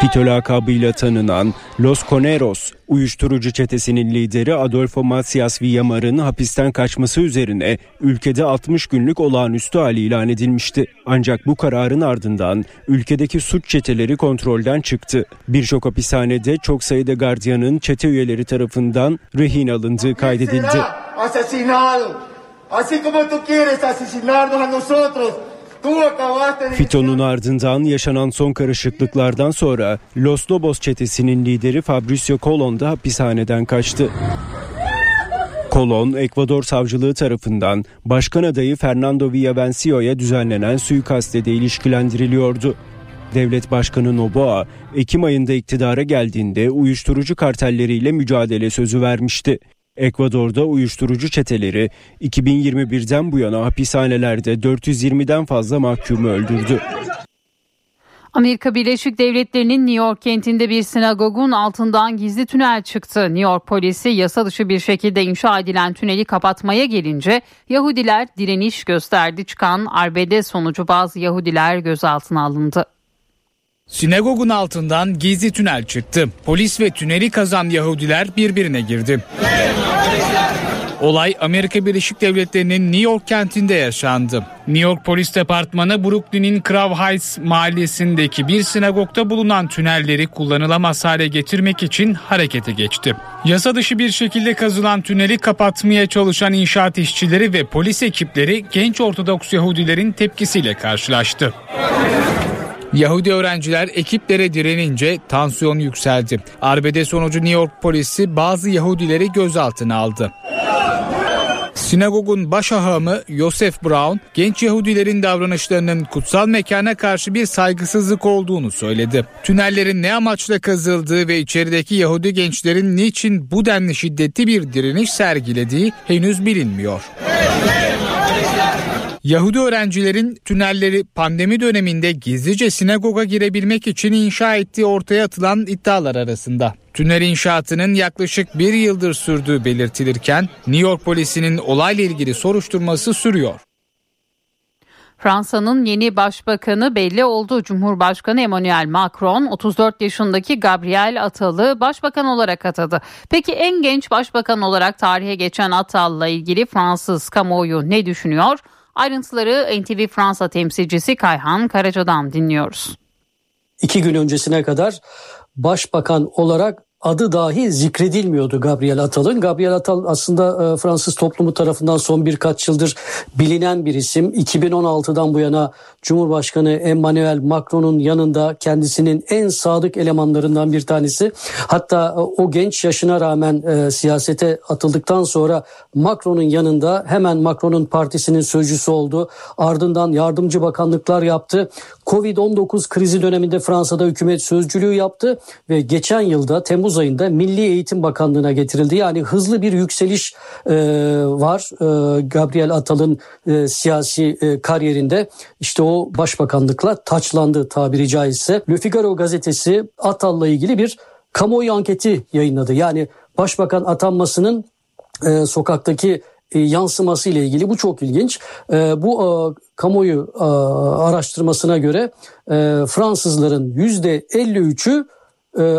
FETÖ lakabıyla tanınan Los Coneros, uyuşturucu çetesinin lideri Adolfo Macias Villamar'ın hapisten kaçması üzerine ülkede altmış günlük olağanüstü hal ilan edilmişti. Ancak bu kararın ardından ülkedeki suç çeteleri kontrolden çıktı. Birçok hapishanede çok sayıda gardiyanın çete üyeleri tarafından rehin alındığı kaydedildi. FETÖ'nün ardından yaşanan son karışıklıklardan sonra Los Lobos çetesinin lideri Fabricio Colon da hapishaneden kaçtı. Kolon, Ekvador Savcılığı tarafından başkan adayı Fernando Villavenciona'ya düzenlenen suikaste de ilişkilendiriliyordu. Devlet Başkanı Noboa, Ekim ayında iktidara geldiğinde uyuşturucu kartelleriyle mücadele sözü vermişti. Ekvador'da uyuşturucu çeteleri iki bin yirmi birden bu yana hapishanelerde dört yüz yirmiden fazla mahkumu öldürdü. Amerika Birleşik Devletleri'nin New York kentinde bir sinagogun altından gizli tünel çıktı. New York polisi yasa dışı bir şekilde inşa edilen tüneli kapatmaya gelince Yahudiler direniş gösterdi. Çıkan arbede sonucu bazı Yahudiler gözaltına alındı. Sinagogun altından gizli tünel çıktı. Polis ve tüneli kazan Yahudiler birbirine girdi. Olay Amerika Birleşik Devletleri'nin New York kentinde yaşandı. New York Polis Departmanı Brooklyn'in Crown Heights mahallesindeki bir sinagogda bulunan tünelleri kullanılamaz hale getirmek için harekete geçti. Yasa dışı bir şekilde kazılan tüneli kapatmaya çalışan inşaat işçileri ve polis ekipleri genç Ortodoks Yahudilerin tepkisiyle karşılaştı. Yahudi öğrenciler ekiplere direnince tansiyon yükseldi. Arbede sonucu New York polisi bazı Yahudileri gözaltına aldı. Sinagogun baş hahamı Joseph Brown, genç Yahudilerin davranışlarının kutsal mekana karşı bir saygısızlık olduğunu söyledi. Tünellerin ne amaçla kazıldığı ve içerideki Yahudi gençlerin niçin bu denli şiddetli bir direniş sergilediği henüz bilinmiyor. Yahudi öğrencilerin tünelleri pandemi döneminde gizlice sinagoga girebilmek için inşa ettiği ortaya atılan iddialar arasında. Tünel inşaatının yaklaşık bir yıldır sürdüğü belirtilirken New York polisinin olayla ilgili soruşturması sürüyor. Fransa'nın yeni başbakanı belli oldu. Cumhurbaşkanı Emmanuel Macron otuz dört yaşındaki Gabriel Attal'ı başbakan olarak atadı. Peki en genç başbakan olarak tarihe geçen Attal'la ilgili Fransız kamuoyu ne düşünüyor? Ayrıntıları N T V Fransa temsilcisi Kayhan Karaca'dan dinliyoruz. İki gün öncesine kadar başbakan olarak adı dahi zikredilmiyordu Gabriel Attal'ın. Gabriel Attal aslında Fransız toplumu tarafından son birkaç yıldır bilinen bir isim. iki bin on altıdan bu yana Cumhurbaşkanı Emmanuel Macron'un yanında kendisinin en sadık elemanlarından bir tanesi. Hatta o genç yaşına rağmen e, siyasete atıldıktan sonra Macron'un yanında hemen Macron'un partisinin sözcüsü oldu. Ardından yardımcı bakanlıklar yaptı. covid on dokuz krizi döneminde Fransa'da hükümet sözcülüğü yaptı ve geçen yılda Temmuz ayında Milli Eğitim Bakanlığı'na getirildi. Yani hızlı bir yükseliş e, var e, Gabriel Attal'ın e, siyasi e, kariyerinde. İşte o başbakanlıkla taçlandı tabiri caizse. Le Figaro gazetesi Attal'la ilgili bir kamuoyu anketi yayınladı. Yani başbakan atanmasının e, sokaktaki e, yansıması ile ilgili. Bu çok ilginç. E, bu e, kamuoyu e, araştırmasına göre e, Fransızların yüzde elli üçü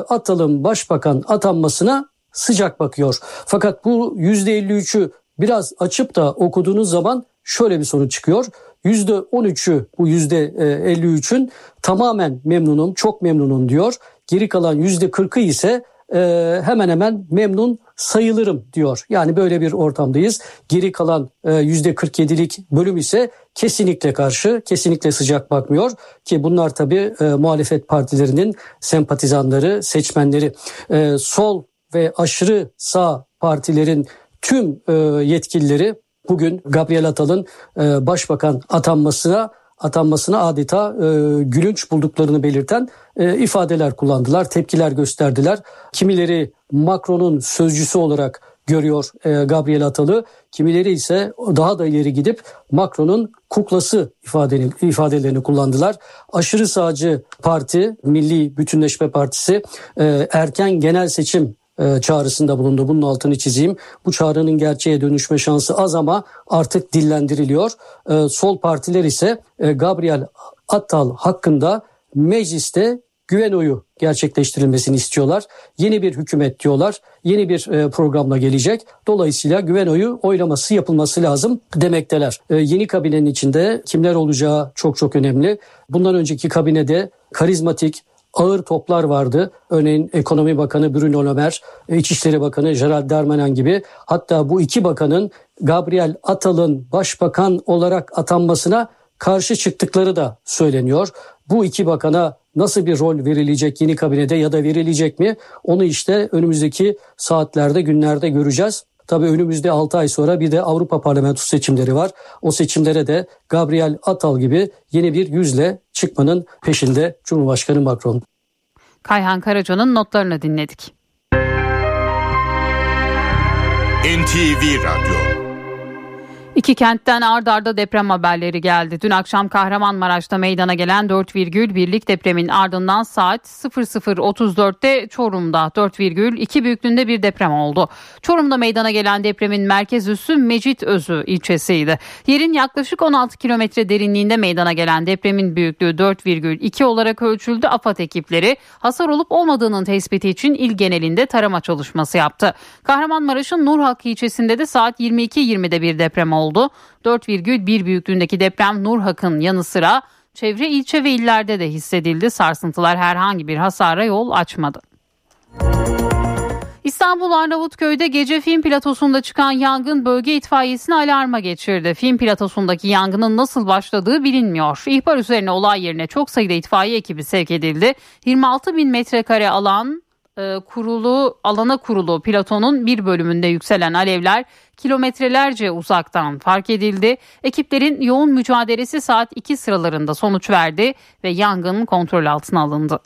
Attal'ın başbakan atanmasına sıcak bakıyor. Fakat bu yüzde elli üçü biraz açıp da okuduğunuz zaman şöyle bir sonuç çıkıyor. yüzde on üçü bu yüzde elli üçün tamamen memnunum, çok memnunum diyor. Geri kalan yüzde kırkı ise hemen hemen memnun sayılırım diyor. Yani böyle bir ortamdayız. Geri kalan yüzde kırk yedilik bölüm ise kesinlikle karşı, kesinlikle sıcak bakmıyor ki bunlar tabii e, muhalefet partilerinin sempatizanları, seçmenleri. E, sol ve aşırı sağ partilerin tüm e, yetkilileri bugün Gabriel Attal'ın e, başbakan atanmasına atanmasına adeta e, gülünç bulduklarını belirten e, ifadeler kullandılar, tepkiler gösterdiler. Kimileri Macron'un sözcüsü olarak görüyor e, Gabriel Attal'ı, kimileri ise daha da ileri gidip Macron'un kuklası ifadeni, ifadelerini kullandılar. Aşırı sağcı parti, Milli Bütünleşme Partisi e, erken genel seçim e, çağrısında bulundu. Bunun altını çizeyim. Bu çağrının gerçeğe dönüşme şansı az ama artık dillendiriliyor. E, sol partiler ise e, Gabriel Attal hakkında mecliste güven oyu gerçekleştirilmesini istiyorlar. Yeni bir hükümet diyorlar. Yeni bir e, programla gelecek. Dolayısıyla güven oyu oylaması yapılması lazım demekteler. E, yeni kabinenin içinde kimler olacağı çok çok önemli. Bundan önceki kabinede karizmatik, ağır toplar vardı. Örneğin Ekonomi Bakanı Bruno Le Maire, İçişleri Bakanı Gerald Darmanin gibi. Hatta bu iki bakanın Gabriel Attal'ın başbakan olarak atanmasına karşı çıktıkları da söyleniyor. Bu iki bakana nasıl bir rol verilecek yeni kabinede ya da verilecek mi? Onu işte önümüzdeki saatlerde, günlerde göreceğiz. Tabii önümüzde altı ay sonra bir de Avrupa Parlamentosu seçimleri var. O seçimlere de Gabriel Attal gibi yeni bir yüzle çıkmanın peşinde Cumhurbaşkanı Macron. Kayhan Karaca'nın notlarını dinledik. N T V Radyo. İki kentten ard arda deprem haberleri geldi. Dün akşam Kahramanmaraş'ta meydana gelen dört virgül bir'lik depremin ardından saat sıfır sıfır otuz dört'te Çorum'da dört virgül iki büyüklüğünde bir deprem oldu. Çorum'da meydana gelen depremin merkez üssü Mecitözü ilçesiydi. Yerin yaklaşık on altı kilometre derinliğinde meydana gelen depremin büyüklüğü dört virgül iki olarak ölçüldü. AFAD ekipleri hasar olup olmadığının tespiti için il genelinde tarama çalışması yaptı. Kahramanmaraş'ın Nurhak ilçesinde de saat yirmi iki yirmi'de bir deprem oldu. oldu. dört virgül bir büyüklüğündeki deprem Nurhak'ın yanı sıra çevre ilçe ve illerde de hissedildi. Sarsıntılar herhangi bir hasara yol açmadı. İstanbul Arnavutköy'de gece Film Platosu'nda çıkan yangın bölge itfaiyesini alarma geçirdi. Film Platosu'ndaki yangının nasıl başladığı bilinmiyor. İhbar üzerine olay yerine çok sayıda itfaiye ekibi sevk edildi. yirmi altı bin metrekare alan kurulu alana kurulu platonun bir bölümünde yükselen alevler kilometrelerce uzaktan fark edildi. Ekiplerin yoğun mücadelesi saat iki sıralarında sonuç verdi ve yangın kontrol altına alındı.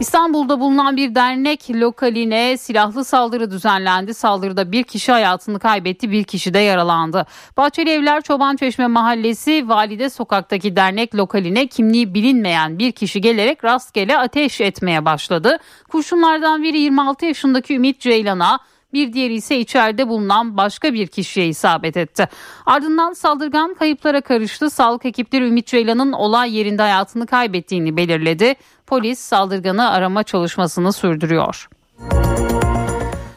İstanbul'da bulunan bir dernek lokaline silahlı saldırı düzenlendi. Saldırıda bir kişi hayatını kaybetti, bir kişi de yaralandı. Bahçeli Evler Çobançeşme Mahallesi Valide Sokak'taki dernek lokaline kimliği bilinmeyen bir kişi gelerek rastgele ateş etmeye başladı. Kurşunlardan biri yirmi altı yaşındaki Ümit Ceylan'a, bir diğeri ise içeride bulunan başka bir kişiye isabet etti. Ardından saldırgan kayıplara karıştı. Sağlık ekipleri Ümit Ceylan'ın olay yerinde hayatını kaybettiğini belirledi. Polis saldırganı arama çalışmasını sürdürüyor.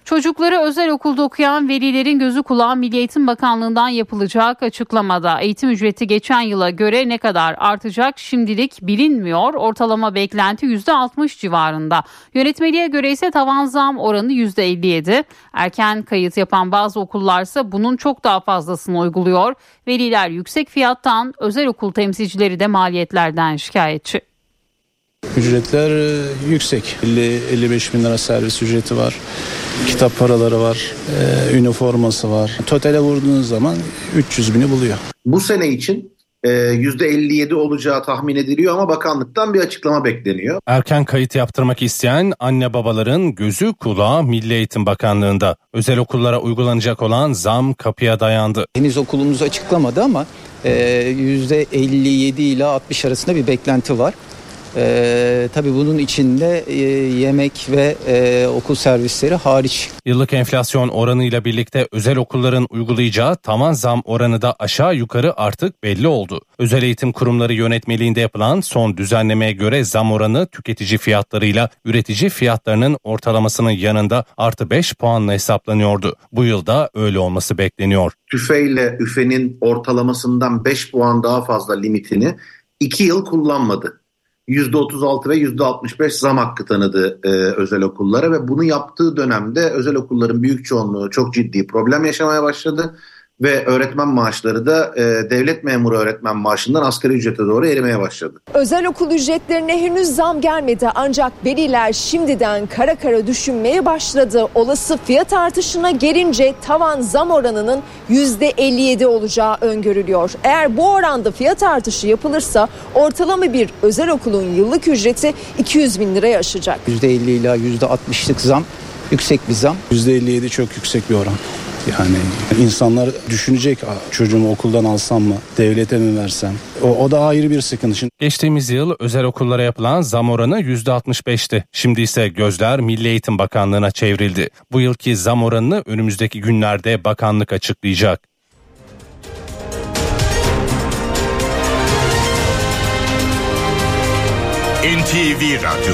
Çocukları özel okulda okuyan velilerin gözü kulağı Milli Eğitim Bakanlığı'ndan yapılacak açıklamada. Eğitim ücreti geçen yıla göre ne kadar artacak şimdilik bilinmiyor. Ortalama beklenti yüzde altmış civarında. Yönetmeliğe göre ise tavan zam oranı yüzde elli yedi. Erken kayıt yapan bazı okullarsa bunun çok daha fazlasını uyguluyor. Veliler yüksek fiyattan, özel okul temsilcileri de maliyetlerden şikayetçi. Ücretler yüksek. elli elli beş bin lira servis ücreti var. Kitap paraları var. E, üniforması var. Totale vurduğunuz zaman üç yüz bini buluyor. Bu sene için e, yüzde elli yedi olacağı tahmin ediliyor ama bakanlıktan bir açıklama bekleniyor. Erken kayıt yaptırmak isteyen anne babaların gözü kulağı Milli Eğitim Bakanlığı'nda. Özel okullara uygulanacak olan zam kapıya dayandı. Henüz okulumuz açıklamadı ama e, yüzde elli yedi ile altmış arasında bir beklenti var. Ee, tabii bunun içinde e, yemek ve e, okul servisleri hariç. Yıllık enflasyon oranıyla birlikte özel okulların uygulayacağı tavan zam oranı da aşağı yukarı artık belli oldu. Özel eğitim kurumları yönetmeliğinde yapılan son düzenlemeye göre zam oranı tüketici fiyatlarıyla üretici fiyatlarının ortalamasının yanında artı beş puanla hesaplanıyordu. Bu yıl da öyle olması bekleniyor. TÜFE ile ÜFE'nin ortalamasından beş puan daha fazla limitini iki yıl kullanmadı. yüzde otuz altı ve yüzde altmış beş zam hakkı tanıdı e, özel okullara ve bunu yaptığı dönemde özel okulların büyük çoğunluğu çok ciddi problem yaşamaya başladı ve öğretmen maaşları da e, devlet memuru öğretmen maaşından asgari ücrete doğru erimeye başladı. Özel okul ücretlerine henüz zam gelmedi ancak veliler şimdiden kara kara düşünmeye başladı. Olası fiyat artışına gelince tavan zam oranının yüzde elli yedi olacağı öngörülüyor. Eğer bu oranda fiyat artışı yapılırsa ortalama bir özel okulun yıllık ücreti iki yüz bin liraya aşacak. yüzde elli ila yüzde altmış'lık zam yüksek bir zam. yüzde elli yedi çok yüksek bir oran. Yani insanlar düşünecek, çocuğumu okuldan alsam mı, devlete mi versem? O, o da ayrı bir sıkıntı. Şimdi geçtiğimiz yıl özel okullara yapılan zam oranı yüzde altmış beş'ti. Şimdi ise gözler Milli Eğitim Bakanlığı'na çevrildi. Bu yılki zam oranını önümüzdeki günlerde bakanlık açıklayacak. N T V Radyo.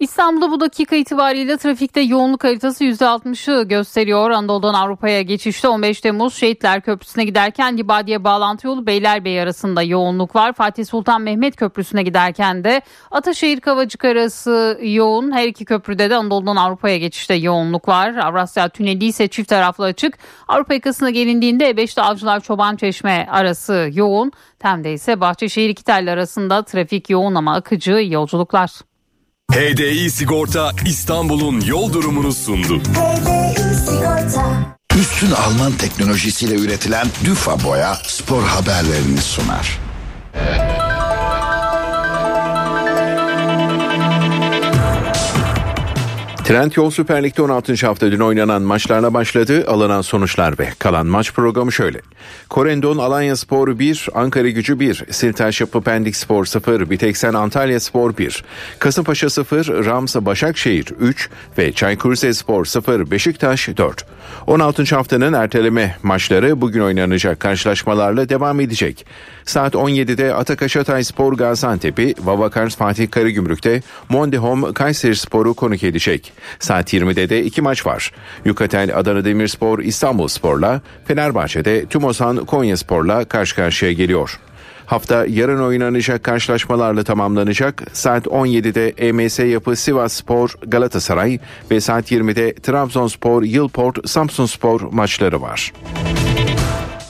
İstanbul'da bu dakika itibariyle trafikte yoğunluk haritası yüzde altmışı gösteriyor. Anadolu'dan Avrupa'ya geçişte on beş Temmuz Şehitler Köprüsü'ne giderken Libadiye Bağlantı Yolu Beylerbeyi arasında yoğunluk var. Fatih Sultan Mehmet Köprüsü'ne giderken de Ataşehir Kavacık arası yoğun. Her iki köprüde de Anadolu'dan Avrupa'ya geçişte yoğunluk var. Avrasya Tüneli ise çift taraflı açık. Avrupa yakasına gelindiğinde E beşte Avcılar Çoban Çeşme arası yoğun. Tem'de ise Bahçeşehir İkitelli arasında trafik yoğun ama akıcı yolculuklar. H D İ Sigorta İstanbul'un yol durumunu sundu. Üstün Alman teknolojisiyle üretilen Düfa Boya spor haberlerini sunar. Trendyol Süper Lig'de on altıncı hafta dün oynanan maçlarla başladı. Alınan sonuçlar ve kalan maç programı şöyle. Korendon Alanyaspor bir, Ankaragücü bir, Sirtaş Yapı Pendikspor sıfır, Biteksen Antalyaspor bir, Kasımpaşa sıfır, Ramsa Başakşehir üç ve Çaykur Rizespor sıfır, Beşiktaş dört. on altıncı haftanın erteleme maçları bugün oynanacak karşılaşmalarla devam edecek. Saat on yedide Atakaş Hatayspor Gaziantep'i, Vavakars Fatih Karagümrük'te Mondehom Kayserispor'u konuk edecek. Saat yirmide de iki maç var. Yukatel Adana Demirspor İstanbulspor'la, Fenerbahçe'de Tümosan Konyaspor'la karşı karşıya geliyor. Hafta yarın oynanacak karşılaşmalarla tamamlanacak. Saat on yedide E M S Yapı Sivasspor Galatasaray ve saat yirmide Trabzonspor Yılport Samsunspor maçları var.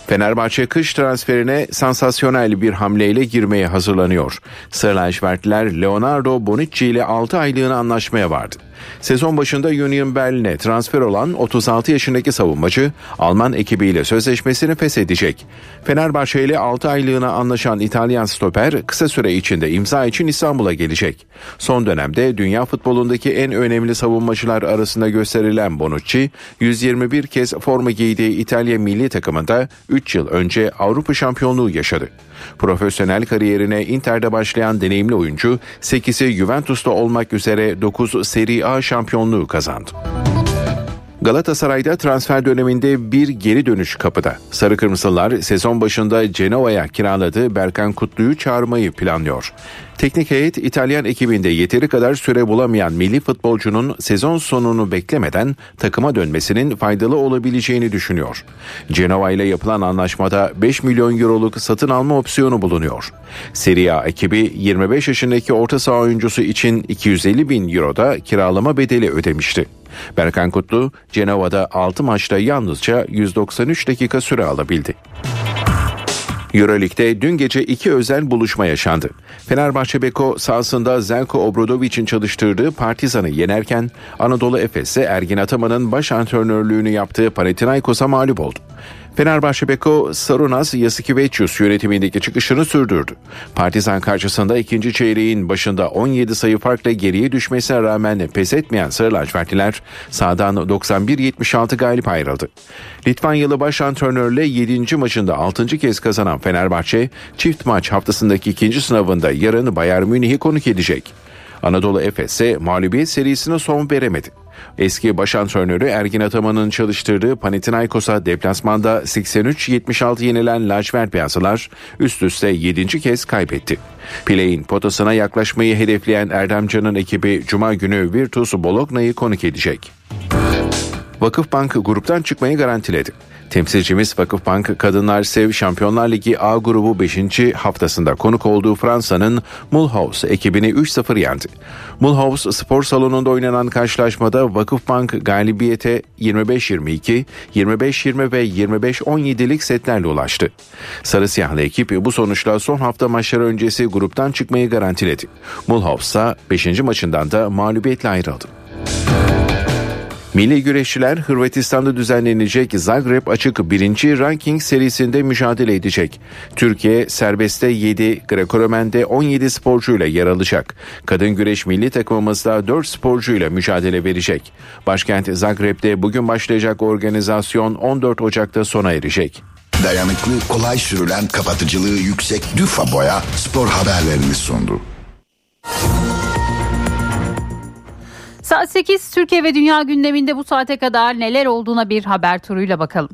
Fenerbahçe kış transferine sansasyonel bir hamleyle girmeye hazırlanıyor. Sarı lacivertliler Leonardo Bonucci ile altı aylığına anlaşmaya vardı. Sezon başında Union Berlin'e transfer olan otuz altı yaşındaki savunmacı Alman ekibiyle sözleşmesini feshedecek. Fenerbahçe ile altı aylığına anlaşan İtalyan stoper kısa süre içinde imza için İstanbul'a gelecek. Son dönemde dünya futbolundaki en önemli savunmacılar arasında gösterilen Bonucci, yüz yirmi bir kez forma giydiği İtalya milli takımında üç yıl önce Avrupa şampiyonluğu yaşadı. Profesyonel kariyerine Inter'de başlayan deneyimli oyuncu sekiz'i Juventus'ta olmak üzere dokuz Serie A şampiyonluğu kazandı. Galatasaray'da transfer döneminde bir geri dönüş kapıda. Sarı Kırmızılar sezon başında Genova'ya kiraladığı Berkan Kutlu'yu çağırmayı planlıyor. Teknik heyet İtalyan ekibinde yeteri kadar süre bulamayan milli futbolcunun sezon sonunu beklemeden takıma dönmesinin faydalı olabileceğini düşünüyor. Genova ile yapılan anlaşmada beş milyon euroluk satın alma opsiyonu bulunuyor. Serie A ekibi yirmi beş yaşındaki orta saha oyuncusu için iki yüz elli bin euroda kiralama bedeli ödemişti. Berkan Kutlu, Genova'da altı maçta yalnızca yüz doksan üç dakika süre alabildi. Euroleague'de dün gece iki özel buluşma yaşandı. Fenerbahçe Beko sahasında Zeljko Obradovic'in çalıştırdığı Partizan'ı yenerken Anadolu Efes'e Ergin Ataman'ın baş antrenörlüğünü yaptığı Panathinaikos'a mağlup oldu. Fenerbahçe Beko Sarunas Yasikevicius yönetimindeki çıkışını sürdürdü. Partizan karşısında ikinci çeyreğin başında on yedi sayı farkla geriye düşmesine rağmen pes etmeyen Sarı lacivertliler sahadan doksan bir yetmiş altı galip ayrıldı. Litvanyalı baş antrenörle yedinci maçında altıncı kez kazanan Fenerbahçe çift maç haftasındaki ikinci sınavında yarın Bayern Münih'i konuk edecek. Anadolu Efes'e mağlubiyet serisine son veremedi. Eski baş antrenörü Ergin Ataman'ın çalıştırdığı Panathinaikos'a deplasmanda seksen üç yetmiş altı yenilen lacivert beyazlılar üst üste yedinci kez kaybetti. Play-in potasına yaklaşmayı hedefleyen Erdemcan'ın ekibi Cuma günü Virtus Bologna'yı konuk edecek. Vakıfbank gruptan çıkmayı garantiledi. Temsilcimiz Vakıfbank Kadınlar Sev Şampiyonlar Ligi A grubu beşinci haftasında konuk olduğu Fransa'nın Mulhouse ekibini üç sıfır yendi. Mulhouse spor salonunda oynanan karşılaşmada Vakıfbank galibiyete yirmi beş yirmi iki, yirmi beş yirmi ve yirmi beş on yedilik setlerle ulaştı. Sarı siyahlı ekip bu sonuçla son hafta maçları öncesi gruptan çıkmayı garantiledi. Mulhouse'a beşinci maçından da mağlubiyetle ayrıldı. Milli güreşçiler Hırvatistan'da düzenlenecek Zagreb Açık birinci Ranking serisinde mücadele edecek. Türkiye serbestte yedi, Grekoromen'de on yedi sporcuyla yer alacak. Kadın güreş milli takımımızda dört sporcuyla mücadele verecek. Başkent Zagreb'de bugün başlayacak organizasyon on dört Ocak'ta sona erecek. Dayanıklı, kolay sürülen, kapatıcılığı yüksek Düfa Boya spor haberlerini sundu. Saat sekiz Türkiye ve Dünya gündeminde bu saate kadar neler olduğuna bir haber turuyla bakalım.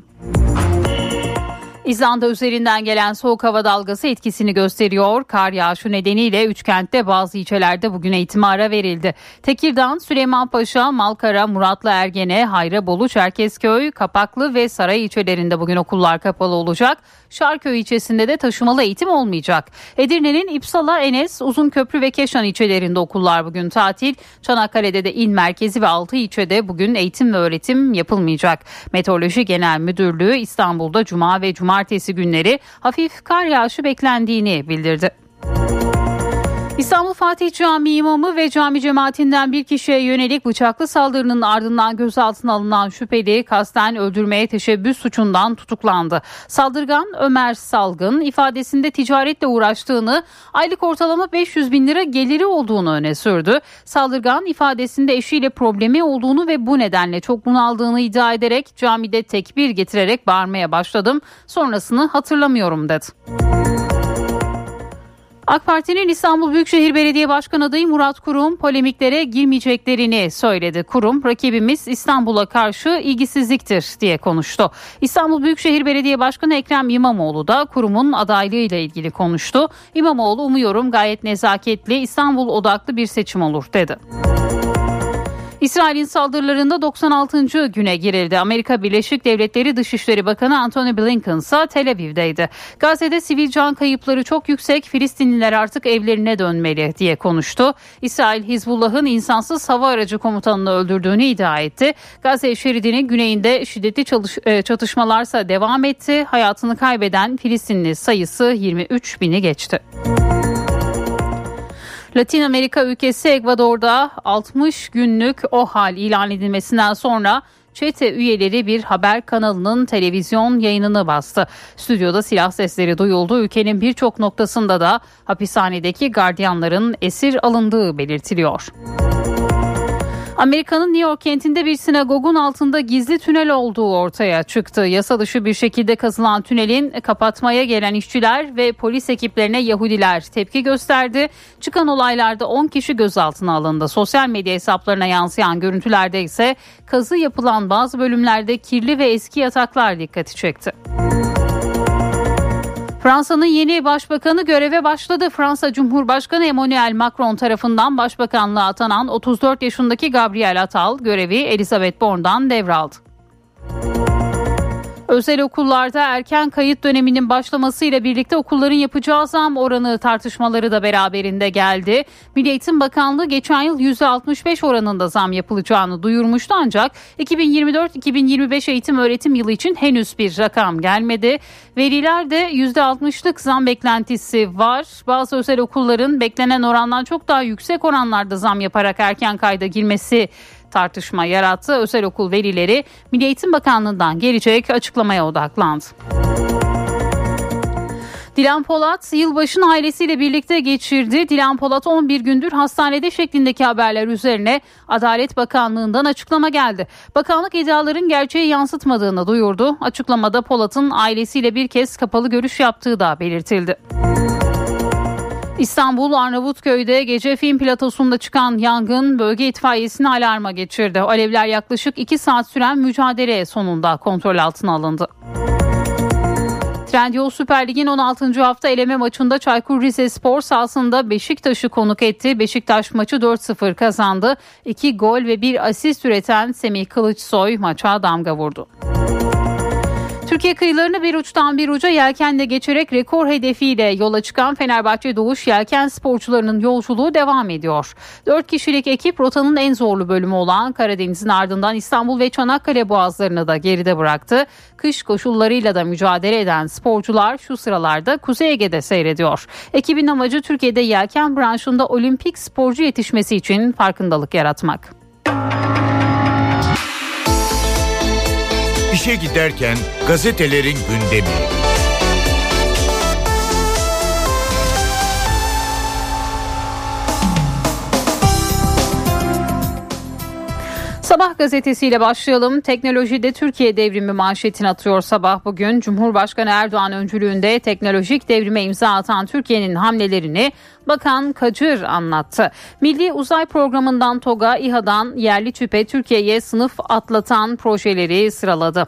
İzlanda üzerinden gelen soğuk hava dalgası etkisini gösteriyor. Kar yağışı nedeniyle üç kentte bazı ilçelerde bugün eğitime ara verildi. Tekirdağ, Süleymanpaşa, Malkara, Muratlı Ergene, Hayrabolu, Çerkezköy, Kapaklı ve Saray ilçelerinde bugün okullar kapalı olacak. Şarköy ilçesinde de taşımalı eğitim olmayacak. Edirne'nin İpsala, Enes, Uzunköprü ve Keşan ilçelerinde okullar bugün tatil. Çanakkale'de de il merkezi ve altı ilçede bugün eğitim ve öğretim yapılmayacak. Meteoroloji Genel Müdürlüğü İstanbul'da cuma ve cumartesi günleri hafif kar yağışı beklendiğini bildirdi. İstanbul Fatih Camii imamı ve cami cemaatinden bir kişiye yönelik bıçaklı saldırının ardından gözaltına alınan şüpheli kasten öldürmeye teşebbüs suçundan tutuklandı. Saldırgan Ömer Salgın ifadesinde ticaretle uğraştığını, aylık ortalama beş yüz bin lira geliri olduğunu öne sürdü. Saldırgan ifadesinde eşiyle problemi olduğunu ve bu nedenle çok bunaldığını iddia ederek camide tekbir getirerek bağırmaya başladım. Sonrasını hatırlamıyorum dedi. AK Parti'nin İstanbul Büyükşehir Belediye Başkanı adayı Murat Kurum polemiklere girmeyeceklerini söyledi. Kurum, rakibimiz İstanbul'a karşı ilgisizliktir diye konuştu. İstanbul Büyükşehir Belediye Başkanı Ekrem İmamoğlu da Kurum'un adaylığıyla ilgili konuştu. İmamoğlu, umuyorum gayet nezaketli, İstanbul odaklı bir seçim olur dedi. İsrail'in saldırılarında doksan altıncı güne girildi. Amerika Birleşik Devletleri Dışişleri Bakanı Antony Blinken ise Tel Aviv'deydi. Gazze'de sivil can kayıpları çok yüksek, Filistinliler artık evlerine dönmeli diye konuştu. İsrail, Hizbullah'ın insansız hava aracı komutanını öldürdüğünü iddia etti. Gazze şeridinin güneyinde şiddetli çatışmalarsa devam etti. Hayatını kaybeden Filistinli sayısı yirmi üç bini geçti. Latin Amerika ülkesi Ekvador'da altmış günlük OHAL ilan edilmesinden sonra çete üyeleri bir haber kanalının televizyon yayınını bastı. Stüdyoda silah sesleri duyuldu. Ülkenin birçok noktasında da hapishanedeki gardiyanların esir alındığı belirtiliyor. Amerika'nın New York kentinde bir sinagogun altında gizli tünel olduğu ortaya çıktı. Yasa dışı bir şekilde kazılan tünelin kapatmaya gelen işçiler ve polis ekiplerine Yahudiler tepki gösterdi. Çıkan olaylarda on kişi gözaltına alındı. Sosyal medya hesaplarına yansıyan görüntülerde ise kazı yapılan bazı bölümlerde kirli ve eski yataklar dikkati çekti. Fransa'nın yeni başbakanı göreve başladı. Fransa Cumhurbaşkanı Emmanuel Macron tarafından başbakanlığa atanan otuz dört yaşındaki Gabriel Attal görevi Elisabeth Borne'dan devraldı. Özel okullarda erken kayıt döneminin başlamasıyla birlikte okulların yapacağı zam oranı tartışmaları da beraberinde geldi. Milli Eğitim Bakanlığı geçen yıl yüzde altmış beş oranında zam yapılacağını duyurmuştu ancak iki bin yirmi dört iki bin yirmi beş eğitim öğretim yılı için henüz bir rakam gelmedi. Velilerde yüzde altmışlık zam beklentisi var. Bazı özel okulların beklenen orandan çok daha yüksek oranlarda zam yaparak erken kayda girmesi tartışma yarattı. Özel okul velileri Milli Eğitim Bakanlığı'ndan gelecek açıklamaya odaklandı. Dilan Polat yılbaşını ailesiyle birlikte geçirdi. Dilan Polat on bir gündür hastanede şeklindeki haberler üzerine Adalet Bakanlığı'ndan açıklama geldi. Bakanlık iddiaların gerçeği yansıtmadığını duyurdu. Açıklamada Polat'ın ailesiyle bir kez kapalı görüş yaptığı da belirtildi. İstanbul Arnavutköy'de gece film platosunda çıkan yangın bölge itfaiyesini alarma geçirdi. Alevler yaklaşık iki saat süren mücadele sonunda kontrol altına alındı. Trendyol Süper Lig'in on altıncı hafta eleme maçında Çaykur Rizespor sahasında Beşiktaş'ı konuk etti. Beşiktaş maçı dört sıfır kazandı. iki gol ve bir asist üreten Semih Kılıçsoy maça damga vurdu. Türkiye kıyılarını bir uçtan bir uca yelkenle geçerek rekor hedefiyle yola çıkan Fenerbahçe Doğuş Yelken sporcularının yolculuğu devam ediyor. dört kişilik ekip rotanın en zorlu bölümü olan Karadeniz'in ardından İstanbul ve Çanakkale boğazlarını da geride bıraktı. Kış koşullarıyla da mücadele eden sporcular şu sıralarda Kuzey Ege'de seyrediyor. Ekibin amacı Türkiye'de yelken branşında olimpik sporcu yetişmesi için farkındalık yaratmak. İşe giderken gazetelerin gündemi. Sabah gazetesiyle başlayalım. Teknolojide Türkiye devrimi manşetini atıyor Sabah bugün. Cumhurbaşkanı Erdoğan öncülüğünde teknolojik devrime imza atan Türkiye'nin hamlelerini Bakan Kacır anlattı. Milli Uzay Programı'ndan TOG'a, İHA'dan yerli tüpe Türkiye'ye sınıf atlatan projeleri sıraladı.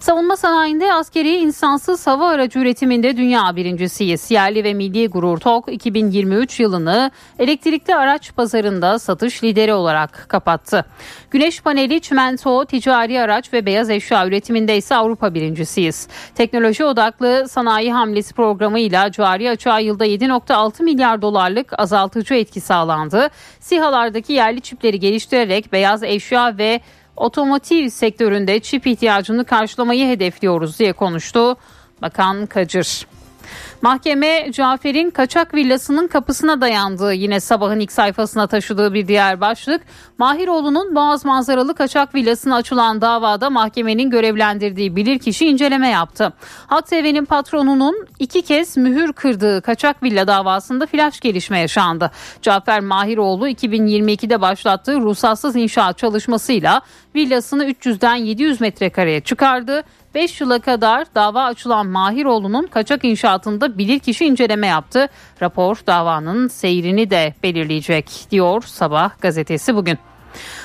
Savunma sanayinde askeri insansız hava aracı üretiminde dünya birincisiyiz. Yerli ve milli gurur TOG iki bin yirmi üç yılını elektrikli araç pazarında satış lideri olarak kapattı. Güneş paneli, çimento, ticari araç ve beyaz eşya üretiminde ise Avrupa birincisiyiz. Teknoloji odaklı sanayi hamlesi programıyla cari açığa yılda yedi virgül altı milyar dolarlık azaltıcı etki sağlandı. SİHA'lardaki yerli çipleri geliştirerek beyaz eşya ve otomotiv sektöründe çip ihtiyacını karşılamayı hedefliyoruz diye konuştu Bakan Kacır. Mahkeme Cafer'in kaçak villasının kapısına dayandığı, yine sabahın ilk sayfasına taşıdığı bir diğer başlık. Mahiroğlu'nun Boğaz manzaralı kaçak villasına açılan davada mahkemenin görevlendirdiği bilirkişi inceleme yaptı. Halk T V'nin patronunun iki kez mühür kırdığı kaçak villa davasında flaş gelişme yaşandı. Cafer Mahiroğlu iki bin yirmi ikide başlattığı ruhsatsız inşaat çalışmasıyla villasını üç yüzden yedi yüz metrekareye çıkardı. beş yıla kadar dava açılan Mahiroğlu'nun kaçak inşaatında bilirkişi inceleme yaptı. Rapor davanın seyrini de belirleyecek diyor Sabah gazetesi bugün.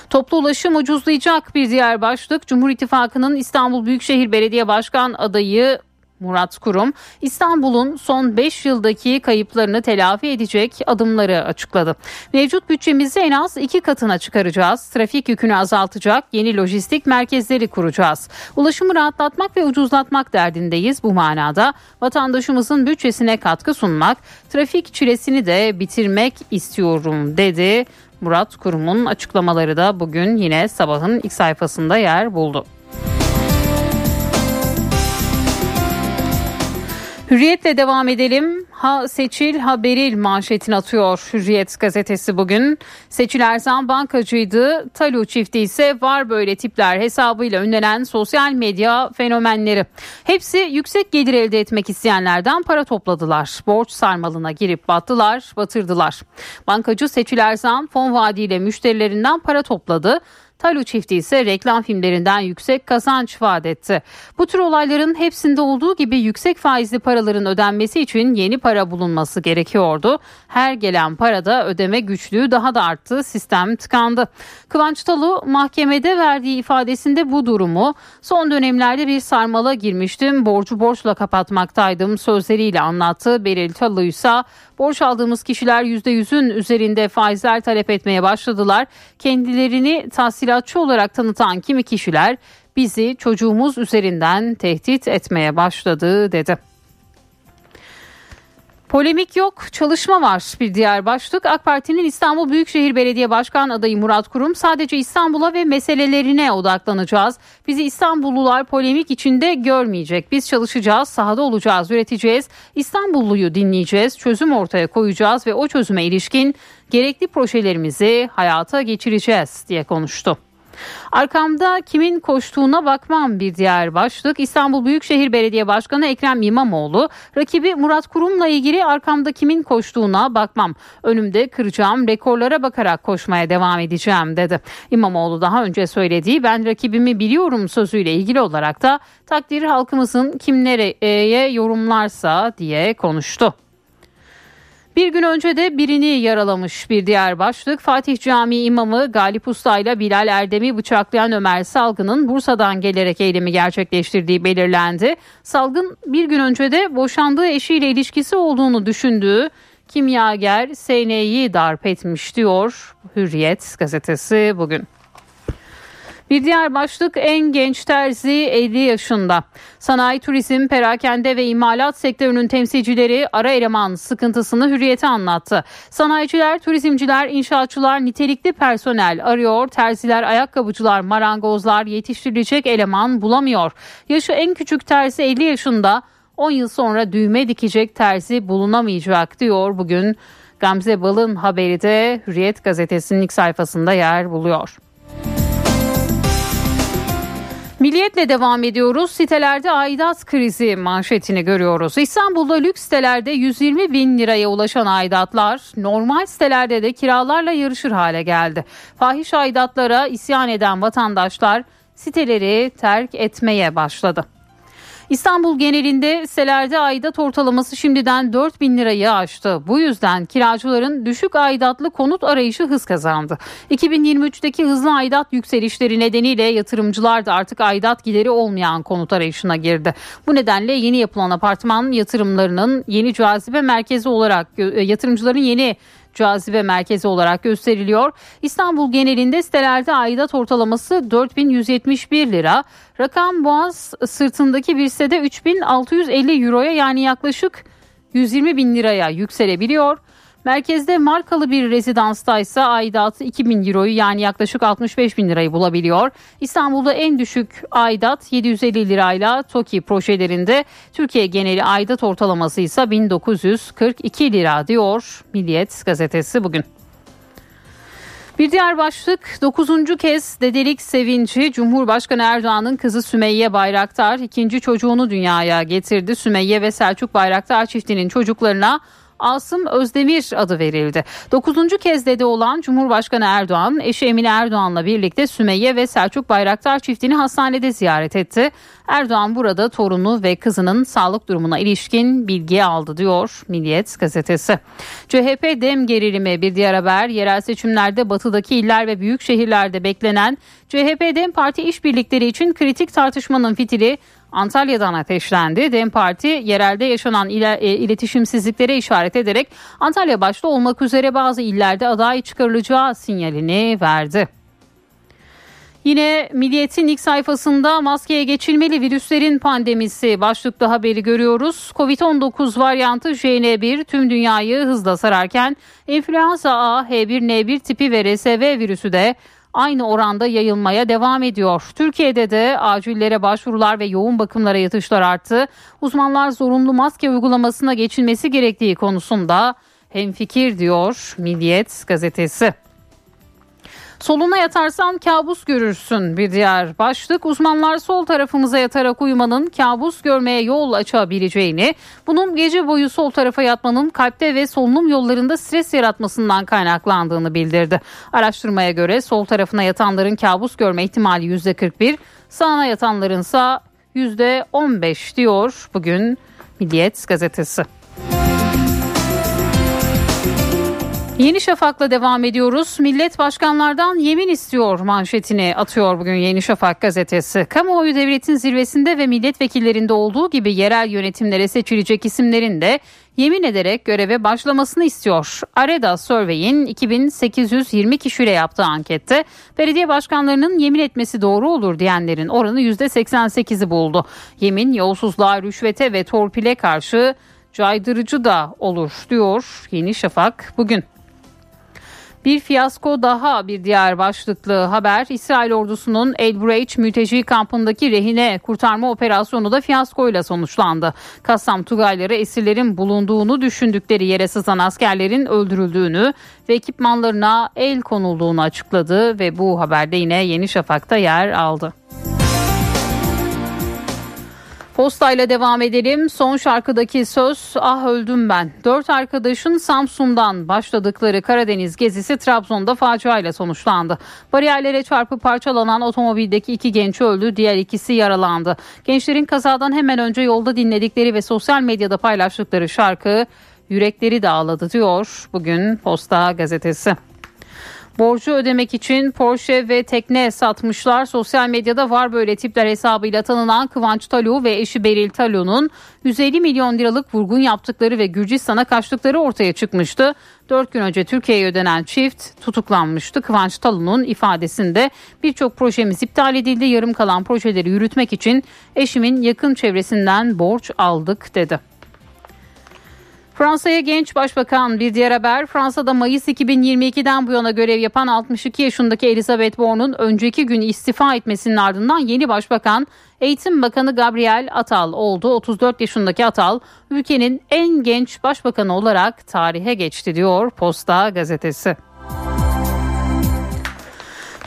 Toplu ulaşım ucuzlayacak bir diğer başlık. Cumhur İttifakı'nın İstanbul Büyükşehir Belediye Başkan adayı Murat Kurum, İstanbul'un son beş yıldaki kayıplarını telafi edecek adımları açıkladı. Mevcut bütçemizi en az iki katına çıkaracağız. Trafik yükünü azaltacak yeni lojistik merkezleri kuracağız. Ulaşımı rahatlatmak ve ucuzlatmak derdindeyiz. Bu manada vatandaşımızın bütçesine katkı sunmak, trafik çilesini de bitirmek istiyorum dedi. Murat Kurum'un açıklamaları da bugün yine sabahın ilk sayfasında yer buldu. Hürriyetle devam edelim. Ha Seçil ha Beril manşetini atıyor Hürriyet gazetesi bugün. Seçil Erzan bankacıydı, Talu çifti ise var böyle tipler hesabıyla ünlenen sosyal medya fenomenleri. Hepsi yüksek gelir elde etmek isteyenlerden para topladılar. Borç sarmalına girip battılar, batırdılar. Bankacı Seçil Erzan fon vaadiyle müşterilerinden para topladı. Talu çifti ise reklam filmlerinden yüksek kazanç vaat etti. Bu tür olayların hepsinde olduğu gibi yüksek faizli paraların ödenmesi için yeni para bulunması gerekiyordu. Her gelen parada ödeme güçlüğü daha da arttı, sistem tıkandı. Kıvanç Talu mahkemede verdiği ifadesinde bu durumu son dönemlerde bir sarmala girmiştim, borcu borçla kapatmaktaydım sözleriyle anlattı. Beril Talu ise borç aldığımız kişiler yüzde yüzün üzerinde faizler talep etmeye başladılar. Kendilerini tahsilatçı olarak tanıtan kimi kişiler bizi çocuğumuz üzerinden tehdit etmeye başladı dedi. Polemik yok, çalışma var bir diğer başlık. AK Parti'nin İstanbul Büyükşehir Belediye Başkan adayı Murat Kurum sadece İstanbul'a ve meselelerine odaklanacağız. Bizi İstanbullular polemik içinde görmeyecek. Biz çalışacağız, sahada olacağız, üreteceğiz. İstanbulluyu dinleyeceğiz, çözüm ortaya koyacağız ve o çözüme ilişkin gerekli projelerimizi hayata geçireceğiz diye konuştu. Arkamda kimin koştuğuna bakmam bir diğer başlık. İstanbul Büyükşehir Belediye Başkanı Ekrem İmamoğlu rakibi Murat Kurum'la ilgili arkamda kimin koştuğuna bakmam, önümde kıracağım rekorlara bakarak koşmaya devam edeceğim dedi. İmamoğlu daha önce söylediği ben rakibimi biliyorum sözüyle ilgili olarak da takdiri halkımızın kimlere yorumlarsa diye konuştu. Bir gün önce de birini yaralamış bir diğer başlık. Fatih Camii imamı Galip Usta ile Bilal Erdem'i bıçaklayan Ömer Salgın'ın Bursa'dan gelerek eylemi gerçekleştirdiği belirlendi. Salgın bir gün önce de boşandığı eşiyle ilişkisi olduğunu düşündüğü kimyager Sene'yi darp etmiş diyor Hürriyet gazetesi bugün. Bir diğer başlık en genç terzi elli yaşında. Sanayi, turizm, perakende ve imalat sektörünün temsilcileri ara eleman sıkıntısını Hürriyet'e anlattı. Sanayiciler, turizmciler, inşaatçılar nitelikli personel arıyor. Terziler, ayakkabıcılar, marangozlar yetiştirilecek eleman bulamıyor. Yaşı en küçük terzi elli yaşında, on yıl sonra düğme dikecek terzi bulunamayacak diyor bugün. Gamze Bal'ın haberi de Hürriyet gazetesinin ilk sayfasında yer buluyor. Milliyetle devam ediyoruz. Sitelerde aidat krizi manşetini görüyoruz. İstanbul'da lüks sitelerde yüz yirmi bin liraya ulaşan aidatlar normal sitelerde de kiralarla yarışır hale geldi. Fahiş aidatlara isyan eden vatandaşlar siteleri terk etmeye başladı. İstanbul genelinde hisselerde aidat ortalaması şimdiden dört bin lirayı aştı. Bu yüzden kiracıların düşük aidatlı konut arayışı hız kazandı. iki bin yirmi üçteki hızlı aidat yükselişleri nedeniyle yatırımcılar da artık aidat gideri olmayan konut arayışına girdi. Bu nedenle yeni yapılan apartman yatırımlarının yeni cazibe merkezi olarak yatırımcıların yeni cazibe merkezi olarak gösteriliyor. İstanbul genelinde sitelerde aidat ortalaması dört bin yüz yetmiş bir lira. Rakam Boğaz sırtındaki bir sitede üç bin altı yüz elli euroya yani yaklaşık yüz yirmi bin liraya yükselebiliyor. Merkezde markalı bir rezidansta ise aidatı iki bin euroyu yani yaklaşık altmış beş bin lirayı bulabiliyor. İstanbul'da en düşük aidat yedi yüz elli lirayla TOKİ projelerinde, Türkiye geneli aidat ortalaması ise bin dokuz yüz kırk iki lira diyor Milliyet gazetesi bugün. Bir diğer başlık, dokuzuncu kez dedelik sevinci. Cumhurbaşkanı Erdoğan'ın kızı Sümeyye Bayraktar ikinci çocuğunu dünyaya getirdi. Sümeyye ve Selçuk Bayraktar çiftinin çocuklarına Asım Özdemir adı verildi. Dokuzuncu kez dede olan Cumhurbaşkanı Erdoğan, eşi Emine Erdoğan'la birlikte Sümeyye ve Selçuk Bayraktar çiftini hastanede ziyaret etti. Erdoğan burada torunu ve kızının sağlık durumuna ilişkin bilgi aldı diyor Milliyet gazetesi. C H P dem gerilimi bir diğer haber. Yerel seçimlerde batıdaki iller ve büyük şehirlerde beklenen C H P dem parti işbirlikleri için kritik tartışmanın fitili Antalya'dan ateşlendi. DEM Parti yerelde yaşanan iletişimsizliklere işaret ederek Antalya başta olmak üzere bazı illerde aday çıkarılacağı sinyalini verdi. Yine Milliyet'in ilk sayfasında maskeye geçilmeli virüslerin pandemisi başlıklı haberi görüyoruz. covid on dokuz varyantı J N bir tüm dünyayı hızla sararken influenza A, H bir N bir tipi ve R S V virüsü de aynı oranda yayılmaya devam ediyor. Türkiye'de de acillere başvurular ve yoğun bakımlara yatışlar arttı. Uzmanlar zorunlu maske uygulamasına geçilmesi gerektiği konusunda hemfikir diyor Milliyet gazetesi. Soluna yatarsan kabus görürsün bir diğer başlık. Uzmanlar sol tarafımıza yatarak uyumanın kabus görmeye yol açabileceğini, bunun gece boyu sol tarafa yatmanın kalpte ve solunum yollarında stres yaratmasından kaynaklandığını bildirdi. Araştırmaya göre sol tarafına yatanların kabus görme ihtimali yüzde kırk bir, sağına yatanlarınsa yüzde on beş diyor bugün Milliyet gazetesi. Yeni Şafak'la devam ediyoruz. Millet başkanlardan yemin istiyor manşetini atıyor bugün Yeni Şafak gazetesi. Kamuoyu devletin zirvesinde ve milletvekillerinde olduğu gibi yerel yönetimlere seçilecek isimlerin de yemin ederek göreve başlamasını istiyor. Areda Survey'in iki bin sekiz yüz yirmi kişiyle yaptığı ankette belediye başkanlarının yemin etmesi doğru olur diyenlerin oranı yüzde seksen sekizi buldu. Yemin yolsuzluğa, rüşvete ve torpile karşı caydırıcı da olur diyor Yeni Şafak bugün. Bir fiyasko daha bir diğer başlıklı haber. İsrail ordusunun El Bureij mülteci kampındaki rehine kurtarma operasyonu da fiyaskoyla sonuçlandı. Kassam Tugayları esirlerin bulunduğunu düşündükleri yere sızan askerlerin öldürüldüğünü ve ekipmanlarına el konulduğunu açıkladı ve bu haberde yine Yeni Şafak'ta yer aldı. Postayla devam edelim. Son şarkıdaki söz "Ah öldüm ben". Dört arkadaşın Samsun'dan başladıkları Karadeniz gezisi Trabzon'da faciayla sonuçlandı. Bariyerlere çarpıp parçalanan otomobildeki iki genç öldü, diğer ikisi yaralandı. Gençlerin kazadan hemen önce yolda dinledikleri ve sosyal medyada paylaştıkları şarkı yürekleri de ağladı diyor bugün Posta gazetesi. Borcu ödemek için Porsche ve tekne satmışlar. Sosyal medyada var böyle tipler hesabıyla tanınan Kıvanç Talu ve eşi Beril Talu'nun yüz elli milyon liralık vurgun yaptıkları ve Gürcistan'a kaçtıkları ortaya çıkmıştı. Dört gün önce Türkiye'ye ödenen çift tutuklanmıştı. Kıvanç Talu'nun ifadesinde birçok projemiz iptal edildi. Yarım kalan projeleri yürütmek için eşimin yakın çevresinden borç aldık dedi. Fransa'ya genç başbakan bir diğer haber. Fransa'da Mayıs iki bin yirmi ikiden bu yana görev yapan altmış iki yaşındaki Elizabeth Borne'un önceki gün istifa etmesinin ardından yeni başbakan Eğitim Bakanı Gabriel Attal oldu. otuz dört yaşındaki Attal ülkenin en genç başbakanı olarak tarihe geçti diyor Posta gazetesi.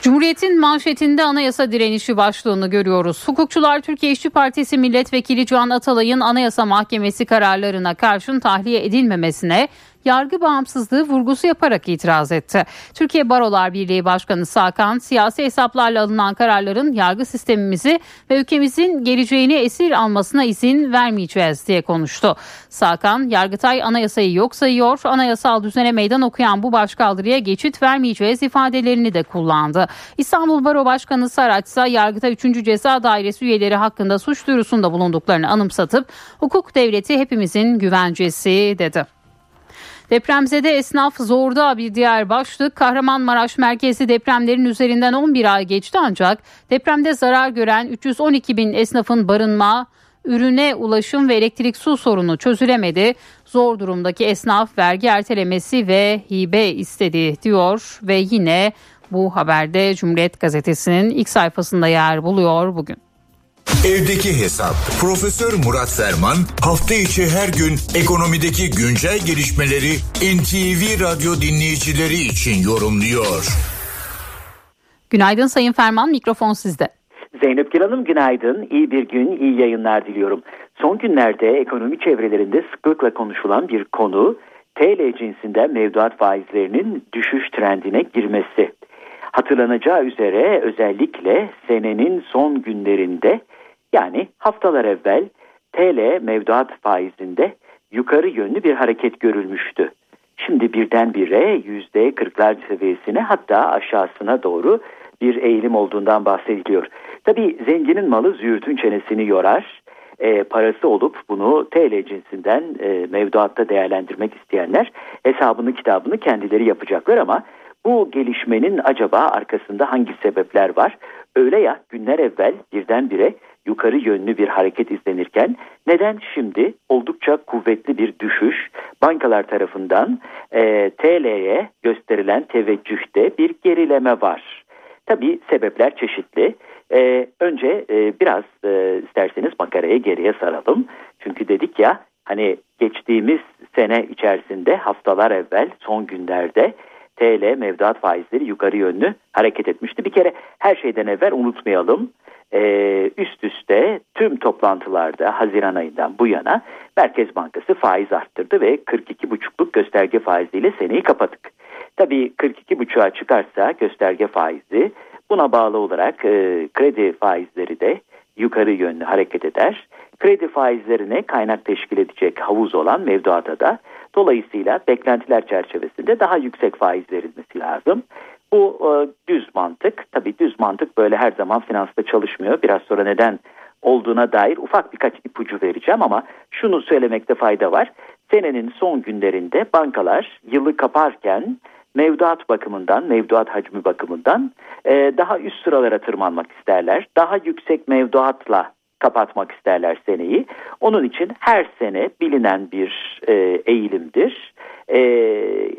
Cumhuriyet'in manşetinde anayasa direnişi başlığını görüyoruz. Hukukçular Türkiye İşçi Partisi Milletvekili Can Atalay'ın Anayasa Mahkemesi kararlarına karşın tahliye edilmemesine, yargı bağımsızlığı vurgusu yaparak itiraz etti. Türkiye Barolar Birliği Başkanı Sağkan, siyasi hesaplarla alınan kararların yargı sistemimizi ve ülkemizin geleceğini esir almasına izin vermeyeceğiz diye konuştu. Sağkan, Yargıtay anayasayı yok sayıyor, anayasal düzene meydan okuyan bu başkaldırıya geçit vermeyeceğiz ifadelerini de kullandı. İstanbul Baro Başkanı Saraç ise Yargıtay üçüncü Ceza Dairesi üyeleri hakkında suç duyurusunda bulunduklarını anımsatıp hukuk devleti hepimizin güvencesi dedi. Depremzede esnaf zorda bir diğer başlık. Kahramanmaraş merkezli depremlerin üzerinden on bir ay geçti ancak depremde zarar gören üç yüz on iki bin esnafın barınma, ürüne ulaşım ve elektrik su sorunu çözülemedi. Zor durumdaki esnaf vergi ertelemesi ve hibe istedi diyor ve yine bu haberde Cumhuriyet Gazetesi'nin ilk sayfasında yer buluyor bugün. Evdeki Hesap. Profesör Murat Ferman hafta içi her gün ekonomideki güncel gelişmeleri N T V Radyo dinleyicileri için yorumluyor. Günaydın Sayın Ferman, mikrofon sizde. Zeynepgül Hanım günaydın, iyi bir gün, iyi yayınlar diliyorum. Son günlerde ekonomi çevrelerinde sıklıkla konuşulan bir konu T L cinsinden mevduat faizlerinin düşüş trendine girmesi. Hatırlanacağı üzere özellikle senenin son günlerinde, yani haftalar evvel T L mevduat faizinde yukarı yönlü bir hareket görülmüştü. Şimdi birdenbire yüzde kırklar seviyesine, hatta aşağısına doğru bir eğilim olduğundan bahsediliyor. Tabii zenginin malı züğürtün çenesini yorar. E, parası olup bunu T L cinsinden e, mevduatta değerlendirmek isteyenler hesabını kitabını kendileri yapacaklar ama bu gelişmenin acaba arkasında hangi sebepler var? Öyle ya, günler evvel birdenbire yukarı yönlü bir hareket izlenirken neden şimdi oldukça kuvvetli bir düşüş, bankalar tarafından e, T L'ye gösterilen teveccühte bir gerileme var? Tabii sebepler çeşitli. Ee, önce e, biraz e, isterseniz makaraya geriye saralım. Çünkü dedik ya, hani geçtiğimiz sene içerisinde haftalar evvel son günlerde T L mevduat faizleri yukarı yönlü hareket etmişti. Bir kere her şeyden evvel unutmayalım. Ee, üst üste tüm toplantılarda Haziran ayından bu yana Merkez Bankası faiz arttırdı ve kırk iki buçukluk gösterge faiziyle seneyi kapattık. Tabii kırk iki buçuğa çıkarsa gösterge faizi, buna bağlı olarak e, kredi faizleri de yukarı yönlü hareket eder. Kredi faizlerine kaynak teşkil edecek havuz olan mevduata da dolayısıyla beklentiler çerçevesinde daha yüksek faiz verilmesi lazım. Bu e, düz mantık. Tabii düz mantık böyle her zaman finansta çalışmıyor. Biraz sonra neden olduğuna dair ufak birkaç ipucu vereceğim ama şunu söylemekte fayda var. Senenin son günlerinde bankalar yılı kaparken mevduat bakımından, mevduat hacmi bakımından e, daha üst sıralara tırmanmak isterler. Daha yüksek mevduatla kapatmak isterler seneyi. Onun için her sene bilinen bir e, eğilimdir. E,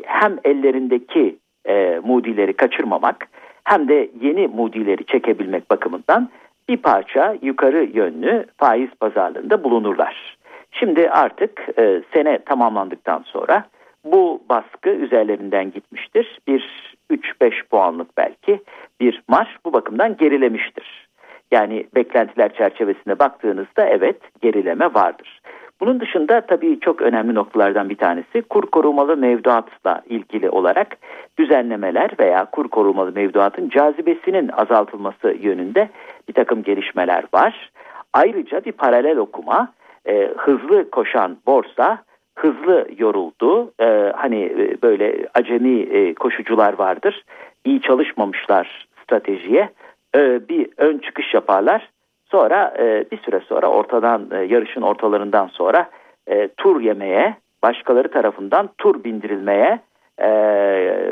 hem ellerindeki e, mudileri kaçırmamak hem de yeni mudileri çekebilmek bakımından bir parça yukarı yönlü faiz pazarlığında bulunurlar. Şimdi artık e, sene tamamlandıktan sonra bu baskı üzerlerinden gitmiştir. Bir üç beş puanlık belki bir marş bu bakımdan gerilemiştir. Yani beklentiler çerçevesine baktığınızda evet, gerileme vardır. Bunun dışında tabii çok önemli noktalardan bir tanesi kur korumalı mevduatla ilgili olarak düzenlemeler veya kur korumalı mevduatın cazibesinin azaltılması yönünde bir takım gelişmeler var. Ayrıca bir paralel okuma, e, hızlı koşan borsa hızlı yoruldu. Ee, hani böyle acemi e, koşucular vardır. İyi çalışmamışlar stratejiye. Ee, bir ön çıkış yaparlar. Sonra e, bir süre sonra ortadan e, yarışın ortalarından sonra e, tur yemeye, başkaları tarafından tur bindirilmeye e,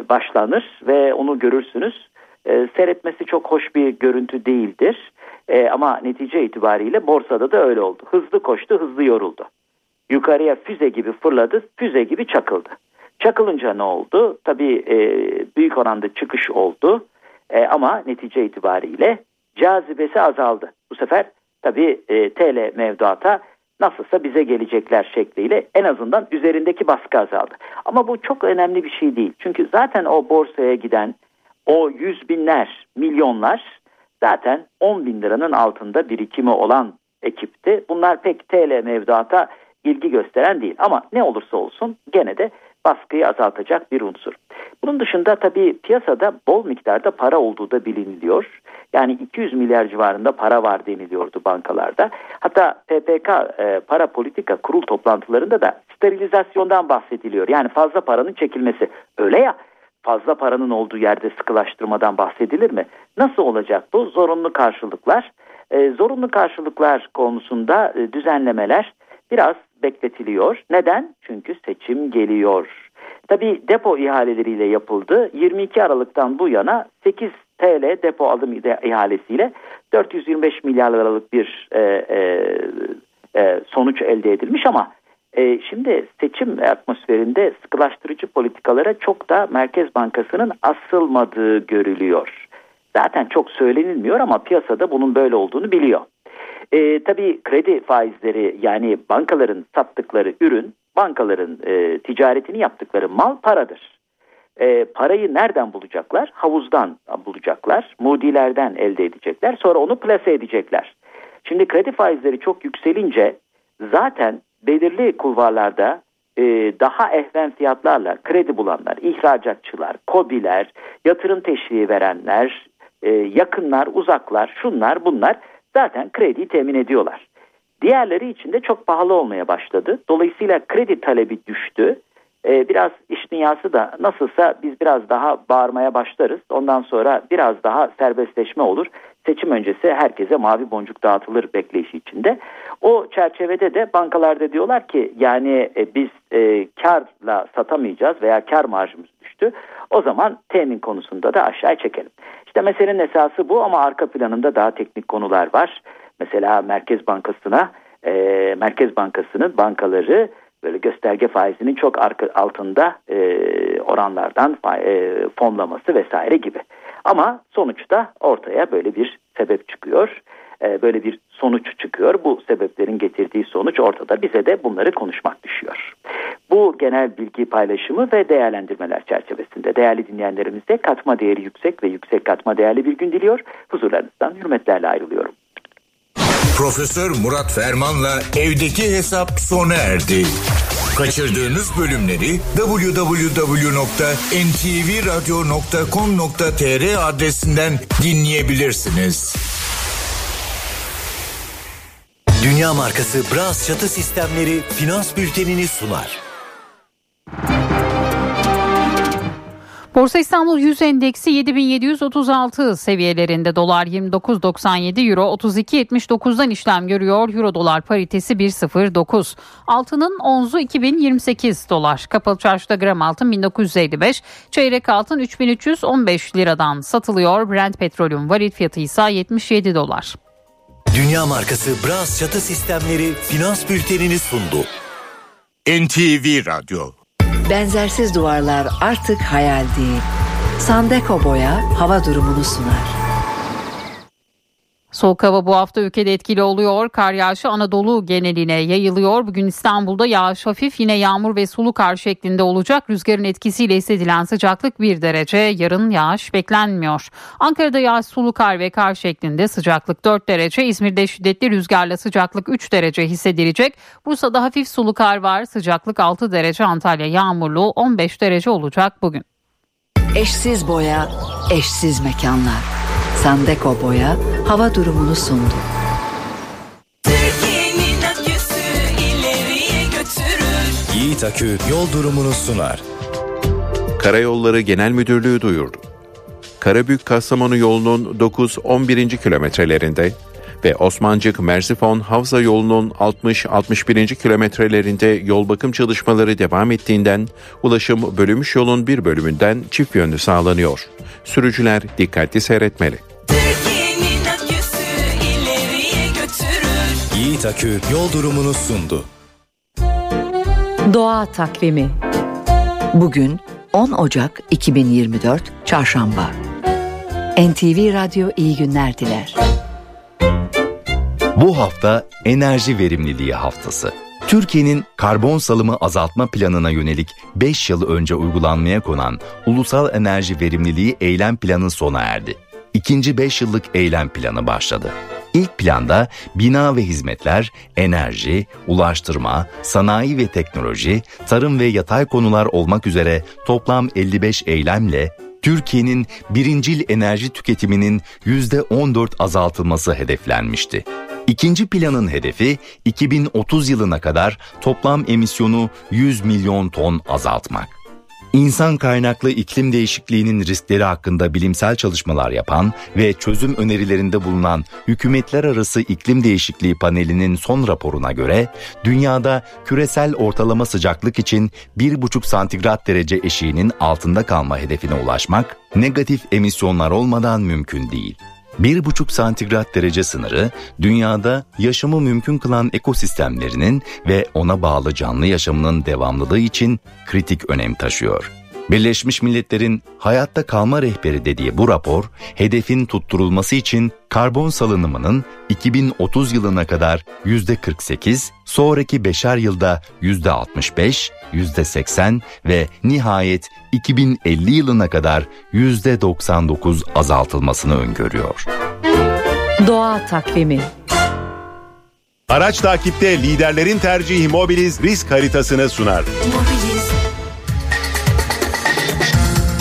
başlanır ve onu görürsünüz. E, seyretmesi çok hoş bir görüntü değildir. E, ama netice itibariyle borsada da öyle oldu. Hızlı koştu, hızlı yoruldu. Yukarıya füze gibi fırladı, füze gibi çakıldı. Çakılınca ne oldu? Tabii e, büyük oranda çıkış oldu e, ama netice itibariyle cazibesi azaldı. Bu sefer tabii e, T L mevduata nasılsa bize gelecekler şekliyle en azından üzerindeki baskı azaldı. Ama bu çok önemli bir şey değil. Çünkü zaten o borsaya giden o yüz binler, milyonlar zaten on bin liranın altında birikimi olan ekipti. Bunlar pek T L mevduata ilgi gösteren değil ama ne olursa olsun gene de baskıyı azaltacak bir unsur. Bunun dışında tabii piyasada bol miktarda para olduğu da biliniliyor. Yani iki yüz milyar civarında para var deniliyordu bankalarda. Hatta P P K e, para politika kurul toplantılarında da sterilizasyondan bahsediliyor. Yani fazla paranın çekilmesi. Öyle ya, fazla paranın olduğu yerde sıkılaştırmadan bahsedilir mi? Nasıl olacak bu? Zorunlu karşılıklar. E, zorunlu karşılıklar konusunda e, düzenlemeler biraz bekletiliyor. Neden? Çünkü seçim geliyor. Tabii depo ihaleleriyle yapıldı. yirmi iki Aralık'tan bu yana sekiz Türk lirası depo alım ihalesiyle dört yüz yirmi beş milyar liralık bir e, e, e, sonuç elde edilmiş ama e, şimdi seçim atmosferinde sıkılaştırıcı politikalara çok da Merkez Bankası'nın asılmadığı görülüyor. Zaten çok söylenilmiyor ama piyasada bunun böyle olduğunu biliyor. E, tabii kredi faizleri, yani bankaların sattıkları ürün, bankaların e, ticaretini yaptıkları mal paradır. E, parayı nereden bulacaklar? Havuzdan bulacaklar, mudilerden elde edecekler, sonra onu plase edecekler. Şimdi kredi faizleri çok yükselince zaten belirli kulvarlarda e, daha ehven fiyatlarla kredi bulanlar, ihracatçılar, KOBİ'ler, yatırım teşviği verenler, e, yakınlar, uzaklar, şunlar bunlar zaten krediyi temin ediyorlar. Diğerleri için de çok pahalı olmaya başladı. Dolayısıyla kredi talebi düştü. Ee, biraz iş dünyası da nasılsa biz biraz daha bağırmaya başlarız. Ondan sonra biraz daha serbestleşme olur. Seçim öncesi herkese mavi boncuk dağıtılır bekleyişi içinde. O çerçevede de bankalarda diyorlar ki yani e, biz e, karla satamayacağız veya kar marjımız düştü. O zaman temin konusunda da aşağı çekelim. İşte meselenin esası bu ama arka planında daha teknik konular var. Mesela Merkez Bankası'na, e, Merkez Bankası'nın bankaları böyle gösterge faizinin çok arka, altında e, oranlardan e, fonlaması vesaire gibi. Ama sonuçta ortaya böyle bir sebep çıkıyor, e, böyle bir sonuç çıkıyor. Bu sebeplerin getirdiği sonuç ortada. Bize de bunları konuşmak düşüyor. Bu genel bilgi paylaşımı ve değerlendirmeler çerçevesinde değerli dinleyenlerimize katma değeri yüksek ve yüksek katma değerli bir gün diliyor. Huzurlarınızdan hürmetlerle ayrılıyorum. Profesör Murat Ferman'la evdeki hesap sona erdi. Kaçırdığınız bölümleri double-u double-u double-u nokta en ti vi radyo nokta com nokta te er adresinden dinleyebilirsiniz. Dünya markası Bras Çatı Sistemleri finans bültenini sunar. Borsa İstanbul yüz endeksi yedi bin yedi yüz otuz altı seviyelerinde, dolar yirmi dokuz doksan yedi, euro otuz iki yetmiş dokuzdan işlem görüyor. Euro dolar paritesi bir virgül sıfır dokuz. Altının onzu iki bin yirmi sekiz dolar. Kapalı çarşıda gram altın bin dokuz yüz elli beş, çeyrek altın üç bin üç yüz on beş liradan satılıyor. Brent petrolün varil fiyatı ise yetmiş yedi dolar. Dünya markası Bras Çatı Sistemleri finans bültenini sundu. N T V Radyo. Benzersiz duvarlar artık hayal değil. Sandeko Boya hava durumunu sunar. Soğuk hava bu hafta ülkede etkili oluyor. Kar yağışı Anadolu geneline yayılıyor. Bugün İstanbul'da yağış hafif, yine yağmur ve sulu kar şeklinde olacak. Rüzgarın etkisiyle hissedilen sıcaklık bir derece. Yarın yağış beklenmiyor. Ankara'da yağış sulu kar ve kar şeklinde, sıcaklık dört derece. İzmir'de şiddetli rüzgarla sıcaklık üç derece hissedilecek. Bursa'da hafif sulu kar var. Sıcaklık altı derece. Antalya yağmurlu, on beş derece olacak bugün. Eşsiz boya, eşsiz mekanlar. Sandeko Boya hava durumunu sundu. Türkiye'nin aküsü ileriye götürür. Yiğit Akü yol durumunu sunar. Karayolları Genel Müdürlüğü duyurdu. Karabük-Kastamonu yolunun dokuz on birinci kilometrelerinde ve Osmancık-Mersifon-Havza yolunun altmış altmış birinci kilometrelerinde yol bakım çalışmaları devam ettiğinden ulaşım bölünmüş yolun bir bölümünden çift yönlü sağlanıyor. Sürücüler dikkatli seyretmeli. Türkiye'nin aküsü ileriye götürür. Yiğit Akü yol durumunu sundu. Doğa takvimi. Bugün on Ocak iki bin yirmi dört Çarşamba. N T V Radyo iyi günler diler. Bu hafta enerji verimliliği haftası. Türkiye'nin karbon salımı azaltma planına yönelik beş yıl önce uygulanmaya konan Ulusal Enerji Verimliliği Eylem Planı sona erdi. İkinci beş yıllık eylem planı başladı. İlk planda bina ve hizmetler, enerji, ulaştırma, sanayi ve teknoloji, tarım ve yatay konular olmak üzere toplam elli beş eylemle Türkiye'nin birincil enerji tüketiminin yüzde on dört azaltılması hedeflenmişti. İkinci planın hedefi iki bin otuz yılına kadar toplam emisyonu yüz milyon ton azaltmak. İnsan kaynaklı iklim değişikliğinin riskleri hakkında bilimsel çalışmalar yapan ve çözüm önerilerinde bulunan Hükümetler Arası İklim Değişikliği Paneli'nin son raporuna göre dünyada küresel ortalama sıcaklık için bir buçuk santigrat derece eşiğinin altında kalma hedefine ulaşmak negatif emisyonlar olmadan mümkün değil. bir buçuk santigrat derece sınırı, dünyada yaşamı mümkün kılan ekosistemlerinin ve ona bağlı canlı yaşamının devamlılığı için kritik önem taşıyor. Birleşmiş Milletler'in hayatta kalma rehberi dediği bu rapor, hedefin tutturulması için karbon salınımının iki bin otuz yılına kadar yüzde kırk sekiz, sonraki beşer yılda yüzde altmış beş, yüzde seksen ve nihayet iki bin elli yılına kadar yüzde doksan dokuz azaltılmasını öngörüyor. Doğa takvimi. Araç takipte liderlerin tercihi Mobiliz risk haritasını sunar.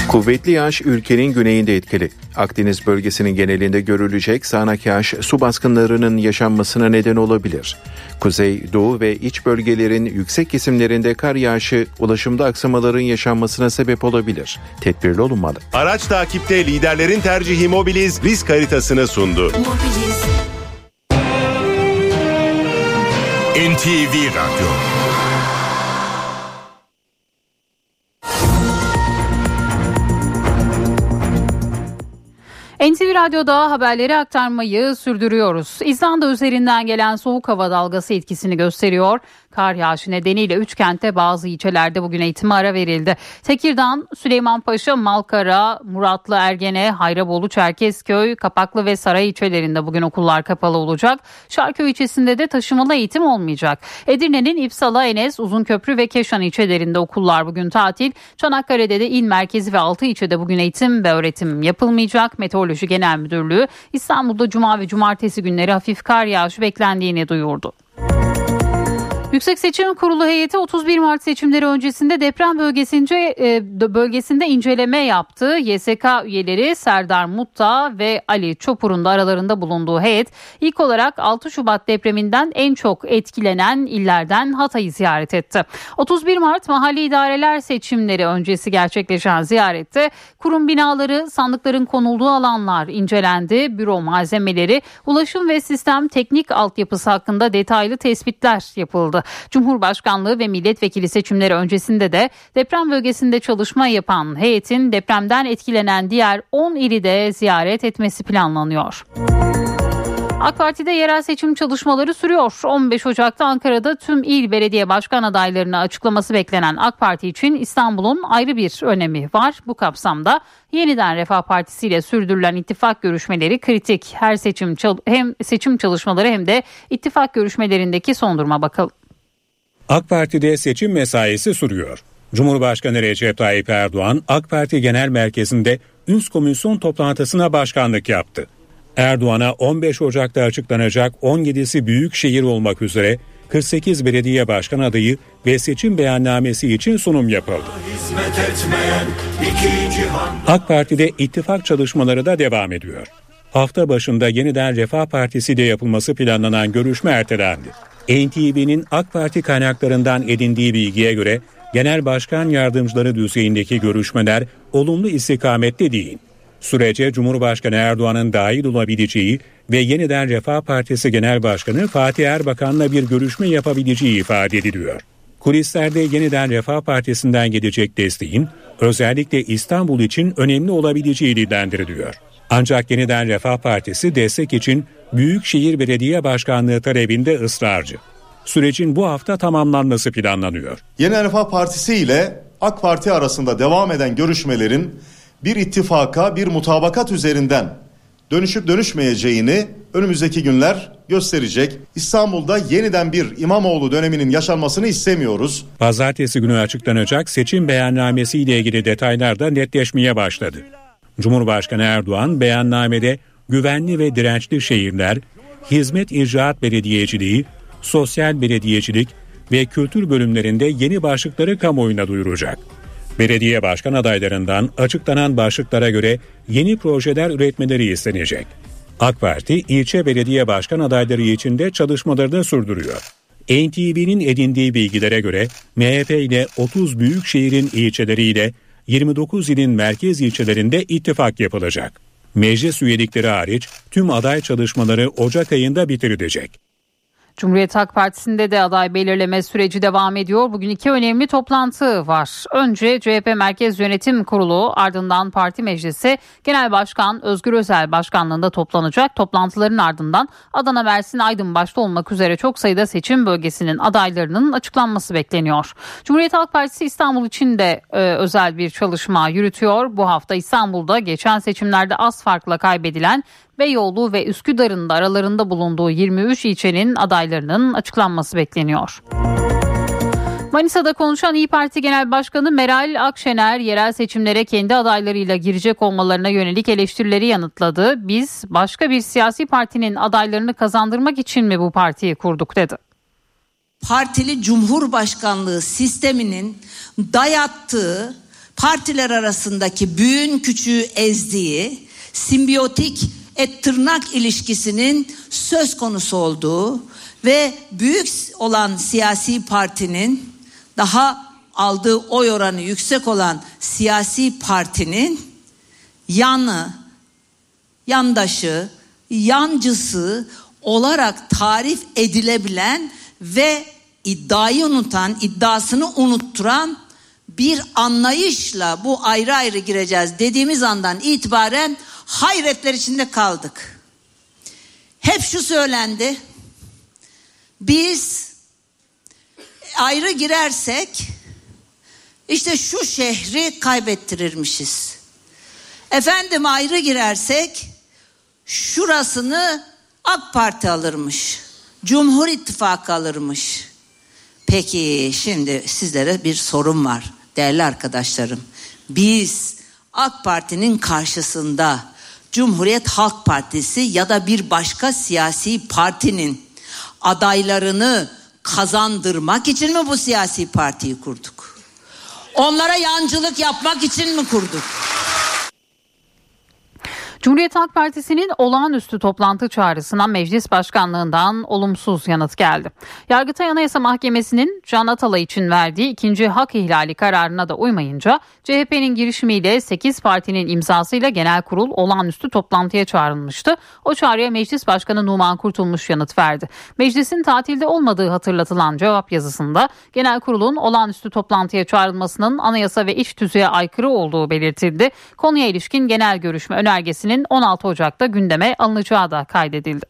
Kuvvetli yağış ülkenin güneyinde etkili. Akdeniz bölgesinin genelinde görülecek sağanak yağış su baskınlarının yaşanmasına neden olabilir. Kuzey, doğu ve iç bölgelerin yüksek kesimlerinde kar yağışı ulaşımda aksamaların yaşanmasına sebep olabilir. Tedbirli olunmalı. Araç takipte liderlerin tercihi Mobiliz risk haritasını sundu. Mobiliz. N T V Radyo. N T V Radyo'da haberleri aktarmayı sürdürüyoruz. İzlanda üzerinden gelen soğuk hava dalgası etkisini gösteriyor. Kar yağışı nedeniyle üç kentte bazı ilçelerde bugün eğitime ara verildi. Tekirdağ, Süleymanpaşa, Malkara, Muratlı, Ergene, Hayrabolu, Çerkezköy, Kapaklı ve Saray ilçelerinde bugün okullar kapalı olacak. Şarköy ilçesinde de taşımalı eğitim olmayacak. Edirne'nin İpsala, Enes, Uzunköprü ve Keşan ilçelerinde okullar bugün tatil. Çanakkale'de de il merkezi ve altı ilçede bugün eğitim ve öğretim yapılmayacak. Meteoroloji Genel Müdürlüğü İstanbul'da cuma ve cumartesi günleri hafif kar yağışı beklendiğini duyurdu. Yüksek Seçim Kurulu heyeti otuz bir Mart seçimleri öncesinde deprem bölgesince, e, bölgesinde inceleme yaptı. Y S K üyeleri Serdar Mutta ve Ali Çopur'un da aralarında bulunduğu heyet ilk olarak altı Şubat depreminden en çok etkilenen illerden Hatay'ı ziyaret etti. otuz bir Mart mahalli idareler seçimleri öncesi gerçekleşen ziyarette kurum binaları, sandıkların konulduğu alanlar incelendi. Büro malzemeleri, ulaşım ve sistem teknik altyapısı hakkında detaylı tespitler yapıldı. Cumhurbaşkanlığı ve milletvekili seçimleri öncesinde de deprem bölgesinde çalışma yapan heyetin depremden etkilenen diğer on ili de ziyaret etmesi planlanıyor. AK Parti'de yerel seçim çalışmaları sürüyor. on beş Ocak'ta Ankara'da tüm il belediye başkan adaylarını açıklaması beklenen AK Parti için İstanbul'un ayrı bir önemi var. Bu kapsamda yeniden Refah Partisi ile sürdürülen ittifak görüşmeleri kritik. Her seçim hem seçim çalışmaları hem de ittifak görüşmelerindeki son duruma bakalım. AK Parti'de seçim mesaisi sürüyor. Cumhurbaşkanı Recep Tayyip Erdoğan AK Parti Genel Merkezi'nde Üns Komisyon toplantısına başkanlık yaptı. Erdoğan'a on beş Ocak'ta açıklanacak on yedisi büyük şehir olmak üzere kırk sekiz belediye başkan adayı ve seçim beyannamesi için sunum yapıldı. AK Parti'de ittifak çalışmaları da devam ediyor. Hafta başında yeniden Refah Partisi ile yapılması planlanan görüşme ertelendi. N T V'nin AK Parti kaynaklarından edindiği bilgiye göre genel başkan yardımcıları düzeyindeki görüşmeler olumlu istikamette değil. Sürece Cumhurbaşkanı Erdoğan'ın dahil olabileceği ve yeniden Refah Partisi Genel Başkanı Fatih Erbakan'la bir görüşme yapabileceği ifade ediliyor. Kulislerde yeniden Refah Partisi'nden gelecek desteğin özellikle İstanbul için önemli olabileceği dillendiriliyor. Ancak yeniden Refah Partisi destek için Büyükşehir Belediye Başkanlığı talebinde ısrarcı. Sürecin bu hafta tamamlanması planlanıyor. Yeniden Refah Partisi ile AK Parti arasında devam eden görüşmelerin bir ittifaka, bir mutabakat üzerinden dönüşüp dönüşmeyeceğini önümüzdeki günler gösterecek. İstanbul'da yeniden bir İmamoğlu döneminin yaşanmasını istemiyoruz. Pazartesi günü açıklanacak seçim beyannamesi ile ilgili detaylar da netleşmeye başladı. Cumhurbaşkanı Erdoğan beyannamede güvenli ve dirençli şehirler, hizmet icraat belediyeciliği, sosyal belediyecilik ve kültür bölümlerinde yeni başlıkları kamuoyuna duyuracak. Belediye başkan adaylarından açıklanan başlıklara göre yeni projeler üretmeleri istenecek. AK Parti ilçe belediye başkan adayları için de çalışmalarını sürdürüyor. N T V'nin edindiği bilgilere göre M H P ile otuz büyük şehrin ilçeleriyle yirmi dokuz ilin merkez ilçelerinde ittifak yapılacak. Meclis üyelikleri hariç tüm aday çalışmaları Ocak ayında bitirilecek. Cumhuriyet Halk Partisi'nde de aday belirleme süreci devam ediyor. Bugün iki önemli toplantı var. Önce C H P Merkez Yönetim Kurulu, ardından Parti Meclisi Genel Başkan Özgür Özel başkanlığında toplanacak. Toplantıların ardından Adana, Mersin, Aydın başta olmak üzere çok sayıda seçim bölgesinin adaylarının açıklanması bekleniyor. Cumhuriyet Halk Partisi İstanbul için de e, özel bir çalışma yürütüyor. Bu hafta İstanbul'da geçen seçimlerde az farkla kaybedilen Beyoğlu ve Üsküdar'ın da aralarında bulunduğu yirmi üç ilçenin adaylarının açıklanması bekleniyor. Manisa'da konuşan İYİ Parti Genel Başkanı Meral Akşener, yerel seçimlere kendi adaylarıyla girecek olmalarına yönelik eleştirileri yanıtladı. Biz başka bir siyasi partinin adaylarını kazandırmak için mi bu partiyi kurduk dedi. Partili Cumhurbaşkanlığı sisteminin dayattığı, partiler arasındaki büyüğün küçüğü ezdiği simbiyotik et tırnak ilişkisinin söz konusu olduğu ve büyük olan siyasi partinin daha aldığı oy oranı yüksek olan siyasi partinin yanı, yandaşı, yancısı olarak tarif edilebilen ve iddiayı unutan, iddiasını unutturan bir anlayışla bu ayrı ayrı gireceğiz dediğimiz andan itibaren hayretler içinde kaldık. Hep şu söylendi. Biz ayrı girersek işte şu şehri kaybettirirmişiz. Efendim ayrı girersek şurasını AK Parti alırmış. Cumhur İttifakı alırmış. Peki şimdi sizlere bir sorum var değerli arkadaşlarım. Biz AK Parti'nin karşısında Cumhuriyet Halk Partisi ya da bir başka siyasi partinin adaylarını kazandırmak için mi bu siyasi partiyi kurduk? Onlara yancılık yapmak için mi kurduk? Cumhuriyet Halk Partisi'nin olağanüstü toplantı çağrısına Meclis Başkanlığı'ndan olumsuz yanıt geldi. Yargıtay Anayasa Mahkemesi'nin Can Atalay için verdiği ikinci hak ihlali kararına da uymayınca C H P'nin girişimiyle sekiz partinin imzasıyla genel kurul olağanüstü toplantıya çağrılmıştı. O çağrıya Meclis Başkanı Numan Kurtulmuş yanıt verdi. Meclisin tatilde olmadığı hatırlatılan cevap yazısında genel kurulun olağanüstü toplantıya çağrılmasının anayasa ve iç tüzüğe aykırı olduğu belirtildi. Konuya ilişkin genel görüşme önergesini on altı Ocak'ta gündeme alınacağı da kaydedildi.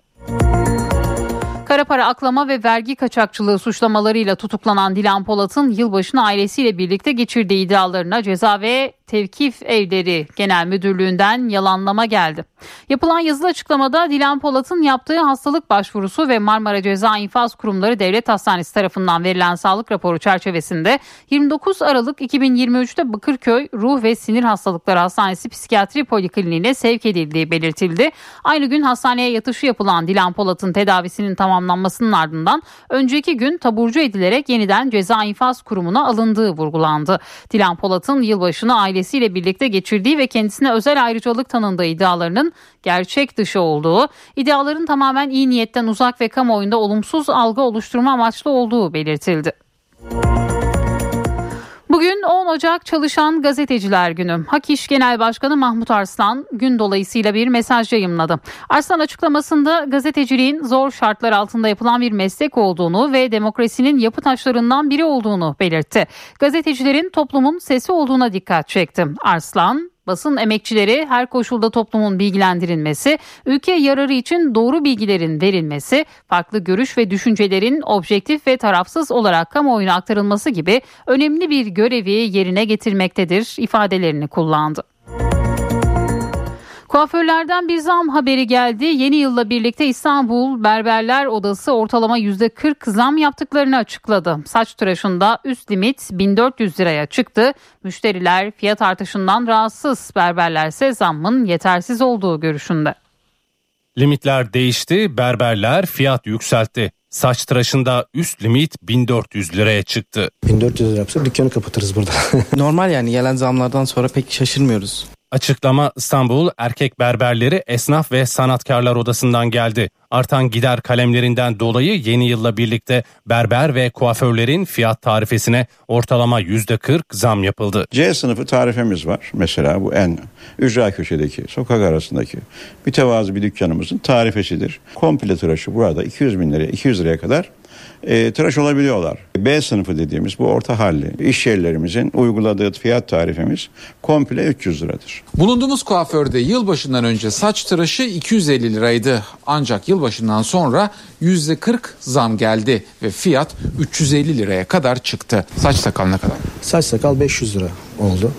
Kara para aklama ve vergi kaçakçılığı suçlamalarıyla tutuklanan Dilan Polat'ın yılbaşını ailesiyle birlikte geçirdiği iddialarına Ceza ve Tevkif Evleri Genel Müdürlüğü'nden yalanlama geldi. Yapılan yazılı açıklamada Dilan Polat'ın yaptığı hastalık başvurusu ve Marmara Ceza İnfaz Kurumları Devlet Hastanesi tarafından verilen sağlık raporu çerçevesinde yirmi dokuz Aralık iki bin yirmi üç'te Bakırköy Ruh ve Sinir Hastalıkları Hastanesi Psikiyatri Polikliniğine sevk edildiği belirtildi. Aynı gün hastaneye yatışı yapılan Dilan Polat'ın tedavisinin tamamlanmasının ardından önceki gün taburcu edilerek yeniden Ceza İnfaz Kurumu'na alındığı vurgulandı. Dilan Polat'ın yılbaşını aile ailesiyle birlikte geçirdiği ve kendisine özel ayrıcalık tanındığı iddialarının gerçek dışı olduğu, iddiaların tamamen iyi niyetten uzak ve kamuoyunda olumsuz algı oluşturma amaçlı olduğu belirtildi. Bugün on Ocak Çalışan Gazeteciler Günü. Hak İş Genel Başkanı Mahmut Arslan gün dolayısıyla bir mesaj yayımladı. Arslan açıklamasında gazeteciliğin zor şartlar altında yapılan bir meslek olduğunu ve demokrasinin yapı taşlarından biri olduğunu belirtti. Gazetecilerin toplumun sesi olduğuna dikkat çekti. Arslan, basın emekçileri her koşulda toplumun bilgilendirilmesi, ülke yararı için doğru bilgilerin verilmesi, farklı görüş ve düşüncelerin objektif ve tarafsız olarak kamuoyuna aktarılması gibi önemli bir görevi yerine getirmektedir ifadelerini kullandı. Kuaförlerden bir zam haberi geldi. Yeni yılla birlikte İstanbul Berberler Odası ortalama yüzde kırk zam yaptıklarını açıkladı. Saç tıraşında üst limit bin dört yüz liraya çıktı. Müşteriler fiyat artışından rahatsız, berberlerse zammın yetersiz olduğu görüşünde. Limitler değişti, berberler fiyat yükseltti. Saç tıraşında üst limit bin dört yüz liraya çıktı. bin dört yüz lira yapsa dükkanı kapatırız burada. Normal yani, gelen zamlardan sonra pek şaşırmıyoruz. Açıklama İstanbul Erkek Berberleri Esnaf ve Sanatkarlar Odası'ndan geldi. Artan gider kalemlerinden dolayı yeni yılla birlikte berber ve kuaförlerin fiyat tarifesine ortalama yüzde kırk zam yapıldı. C sınıfı tarifemiz var. Mesela bu en ücra köşedeki, sokak arasındaki mütevazı bir dükkanımızın tarifesidir. Komple tıraşı burada iki yüz bin liraya, iki yüz liraya kadar E, tıraş olabiliyorlar. B sınıfı dediğimiz bu orta halli iş yerlerimizin uyguladığı fiyat tarifemiz komple üç yüz liradır. Bulunduğumuz kuaförde yılbaşından önce saç tıraşı iki yüz elli liraydı. Ancak yılbaşından sonra yüzde kırk zam geldi ve fiyat üç yüz elli liraya kadar çıktı. Saç sakal ne kadar? Saç sakal beş yüz lira oldu.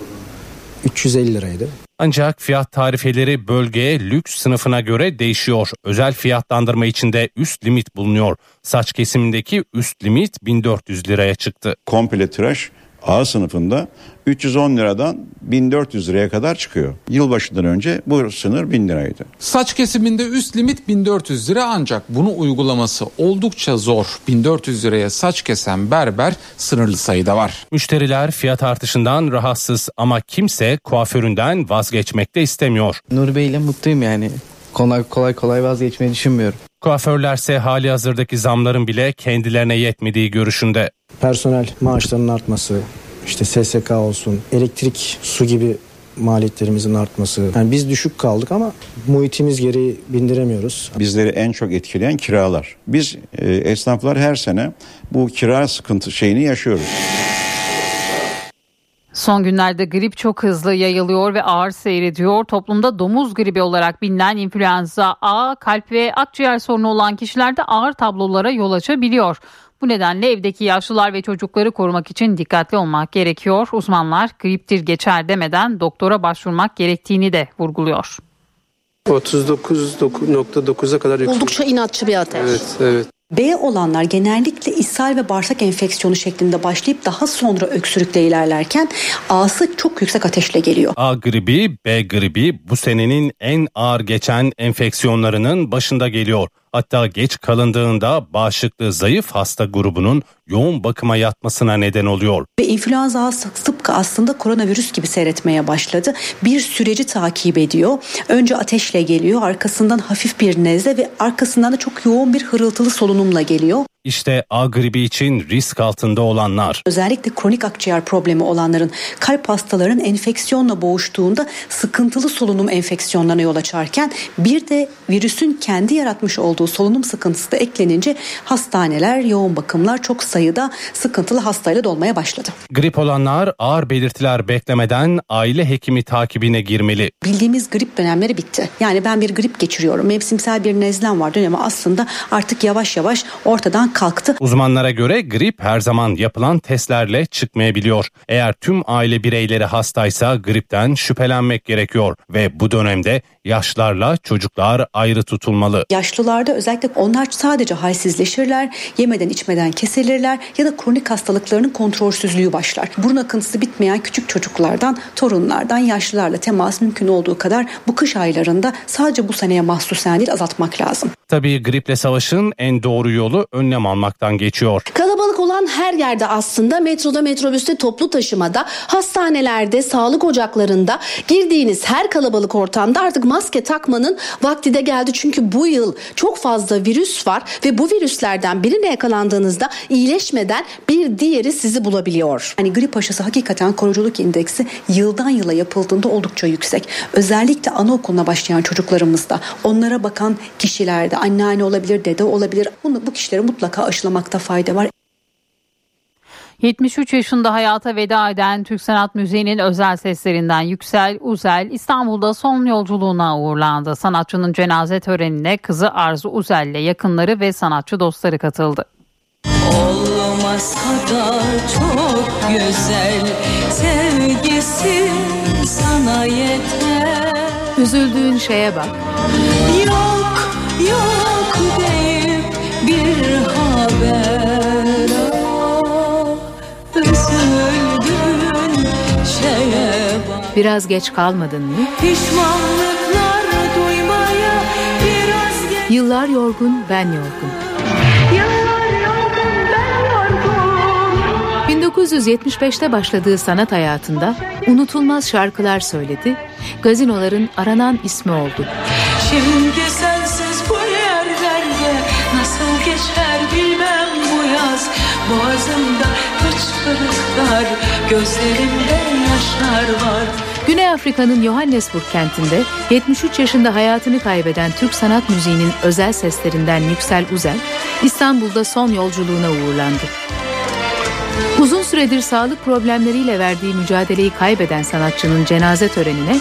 üç yüz elli liraydı. Ancak fiyat tarifeleri bölgeye, lüks sınıfına göre değişiyor. Özel fiyatlandırma içinde üst limit bulunuyor. Saç kesimindeki üst limit bin dört yüz liraya çıktı. Komple tıraş A sınıfında üç yüz on liradan bin dört yüz liraya kadar çıkıyor. Yılbaşından önce bu sınır bin liraydı. Saç kesiminde üst limit bin dört yüz lira, ancak bunu uygulaması oldukça zor. bin dört yüz liraya saç kesen berber sınırlı sayıda var. Müşteriler fiyat artışından rahatsız ama kimse kuaföründen vazgeçmek de istemiyor. Nur Bey ile mutluyum yani. Kolay kolay kolay vazgeçmeyi düşünmüyorum. Kuaförlerse hali hazırdaki zamların bile kendilerine yetmediği görüşünde. Personel maaşlarının artması, işte S S K olsun, elektrik, su gibi maliyetlerimizin artması. Yani biz düşük kaldık ama muhitimiz geri bindiremiyoruz. Bizleri en çok etkileyen kiralar. Biz e, esnaflar her sene bu kira sıkıntı şeyini yaşıyoruz. Son günlerde grip çok hızlı yayılıyor ve ağır seyrediyor. Toplumda domuz gribi olarak bilinen influenza A, kalp ve akciğer sorunu olan kişilerde ağır tablolara yol açabiliyor. Bu nedenle evdeki yaşlılar ve çocukları korumak için dikkatli olmak gerekiyor. Uzmanlar griptir geçer demeden doktora başvurmak gerektiğini de vurguluyor. otuz dokuz nokta dokuza kadar yüksek. Oldukça inatçı bir ateş. Evet, evet. B olanlar genellikle ishal ve bağırsak enfeksiyonu şeklinde başlayıp daha sonra öksürükle ilerlerken A'sı çok yüksek ateşle geliyor. A gribi, B gribi bu senenin en ağır geçen enfeksiyonlarının başında geliyor. Hatta geç kalındığında bağışıklığı zayıf hasta grubunun yoğun bakıma yatmasına neden oluyor. Ve influenza tıpkı aslında koronavirüs gibi seyretmeye başladı. Bir süreci takip ediyor. Önce ateşle geliyor, arkasından hafif bir nezle ve arkasından da çok yoğun bir hırıltılı solunumla geliyor. İşte A gribi için risk altında olanlar. Özellikle kronik akciğer problemi olanların, kalp hastaların enfeksiyonla boğuştuğunda sıkıntılı solunum enfeksiyonlarına yol açarken bir de virüsün kendi yaratmış olduğu solunum sıkıntısı da eklenince hastaneler, yoğun bakımlar çok sayıda sıkıntılı hastayla dolmaya başladı. Grip olanlar ağır belirtiler beklemeden aile hekimi takibine girmeli. Bildiğimiz grip dönemleri bitti. Yani ben bir grip geçiriyorum, mevsimsel bir nezlem var dönemi aslında artık yavaş yavaş ortadan kalktı. Uzmanlara göre grip her zaman yapılan testlerle çıkmayabiliyor. Eğer tüm aile bireyleri hastaysa gripten şüphelenmek gerekiyor ve bu dönemde yaşlarla çocuklar ayrı tutulmalı. Yaşlılarda özellikle onlar sadece halsizleşirler, yemeden içmeden kesilirler ya da kronik hastalıklarının kontrolsüzlüğü başlar. Burun akıntısı bitmeyen küçük çocuklardan, torunlardan yaşlılarla temas mümkün olduğu kadar bu kış aylarında sadece bu seneye mahsusen değil azaltmak lazım. Tabii griple savaşın en doğru yolu önlem almaktan geçiyor. Kalabalık olan her yerde aslında, metroda, metrobüste, toplu taşımada, hastanelerde, sağlık ocaklarında girdiğiniz her kalabalık ortamda artık maske takmanın vakti de geldi. Çünkü bu yıl çok fazla virüs var ve bu virüslerden birine yakalandığınızda iyileşmeden bir diğeri sizi bulabiliyor. Yani grip aşısı hakikaten koruyuculuk indeksi yıldan yıla yapıldığında oldukça yüksek. Özellikle anaokuluna başlayan çocuklarımızda, onlara bakan kişilerde, anneanne olabilir, dede olabilir. Bunu, bu kişilerin mutlaka aşılamakta fayda var. yetmiş üç yaşında hayata veda eden Türk Sanat Müziği'nin özel seslerinden Yüksel Uzel İstanbul'da son yolculuğuna uğurlandı. Sanatçının cenaze törenine kızı Arzu Uzel'le yakınları ve sanatçı dostları katıldı. Olamaz kadar çok güzel, sevgisi sana yeter. Üzüldüğün şeye bak. Yok, yok deyip bir haber al, üzüldüğün şeye bak. Biraz geç kalmadın mı? Pişmanlıklar duymaya bir Yıllar yorgun, ben yorgun. bin dokuz yüz yetmiş beşte başladığı sanat hayatında unutulmaz şarkılar söyledi, gazinoların aranan ismi oldu. Şimdi sensiz bu yerlerde nasıl geçer bilmem bu yaz. Boğazımda hıçkırıklar, gözlerimde yaşlar var. Güney Afrika'nın Johannesburg kentinde yetmiş üç yaşında hayatını kaybeden Türk sanat müziğinin özel seslerinden Yüksel Uzel, İstanbul'da son yolculuğuna uğurlandı. Uzun süredir sağlık problemleriyle verdiği mücadeleyi kaybeden sanatçının cenaze törenine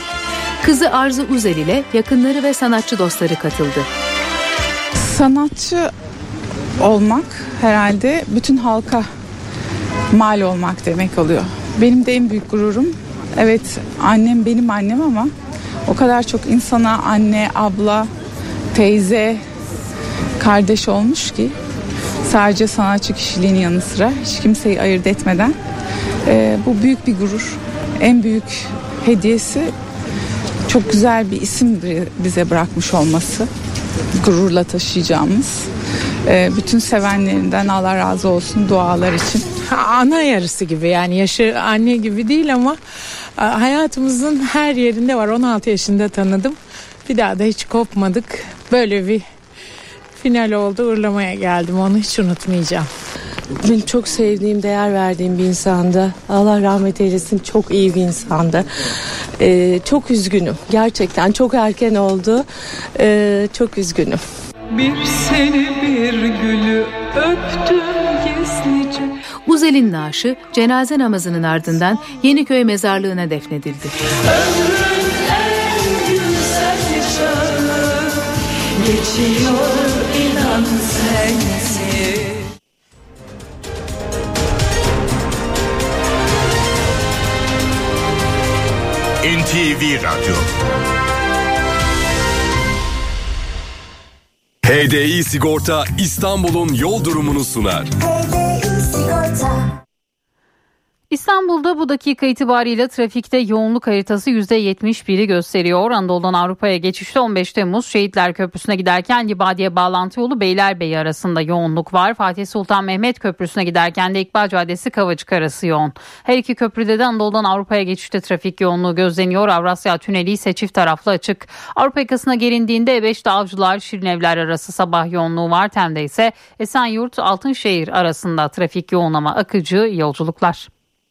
kızı Arzu Uzel ile yakınları ve sanatçı dostları katıldı. Sanatçı olmak herhalde bütün halka mal olmak demek oluyor. Benim de en büyük gururum. Evet, annem benim annem ama o kadar çok insana anne, abla, teyze, kardeş olmuş ki sadece sanatçı kişiliğinin yanı sıra hiç kimseyi ayırt etmeden e, bu büyük bir gurur. En büyük hediyesi çok güzel bir isim bize bırakmış olması, gururla taşıyacağımız. Bütün sevenlerinden Allah razı olsun dualar için. Ana yarısı gibi, yani yaşı anne gibi değil ama hayatımızın her yerinde var. on altı yaşında tanıdım. Bir daha da hiç kopmadık. Böyle bir final oldu. Uğurlamaya geldim. Onu hiç unutmayacağım. Ben çok sevdiğim, değer verdiğim bir insandı. Allah rahmet eylesin. Çok iyi bir insandı. Ee, çok üzgünüm. Gerçekten çok erken oldu. Ee, çok üzgünüm. Bir seni bir gülü öptüm gizlice. Uzel'in naaşı cenaze namazının ardından Yeniköy mezarlığına defnedildi. Ömrün en güzel çağı geçiyor inan sensiz. N T V Radyo H D İ Sigorta İstanbul'un yol durumunu sunar. İstanbul'da bu dakika itibariyle trafikte yoğunluk haritası yüzde yetmiş biri gösteriyor. Anadolu'dan Avrupa'ya geçişte on beş Temmuz Şehitler Köprüsü'ne giderken Libadiye Bağlantı Yolu Beylerbeyi arasında yoğunluk var. Fatih Sultan Mehmet Köprüsü'ne giderken de İkbal Caddesi Kavacık arası yoğun. Her iki köprüde de Anadolu'dan Avrupa'ya geçişte trafik yoğunluğu gözleniyor. Avrasya Tüneli ise çift taraflı açık. Avrupa yakasına gelindiğinde E beşte Avcılar Şirinevler arası sabah yoğunluğu var. Tem'de ise Esenyurt Altınşehir arasında trafik yoğun ama akıcı yolculuklar.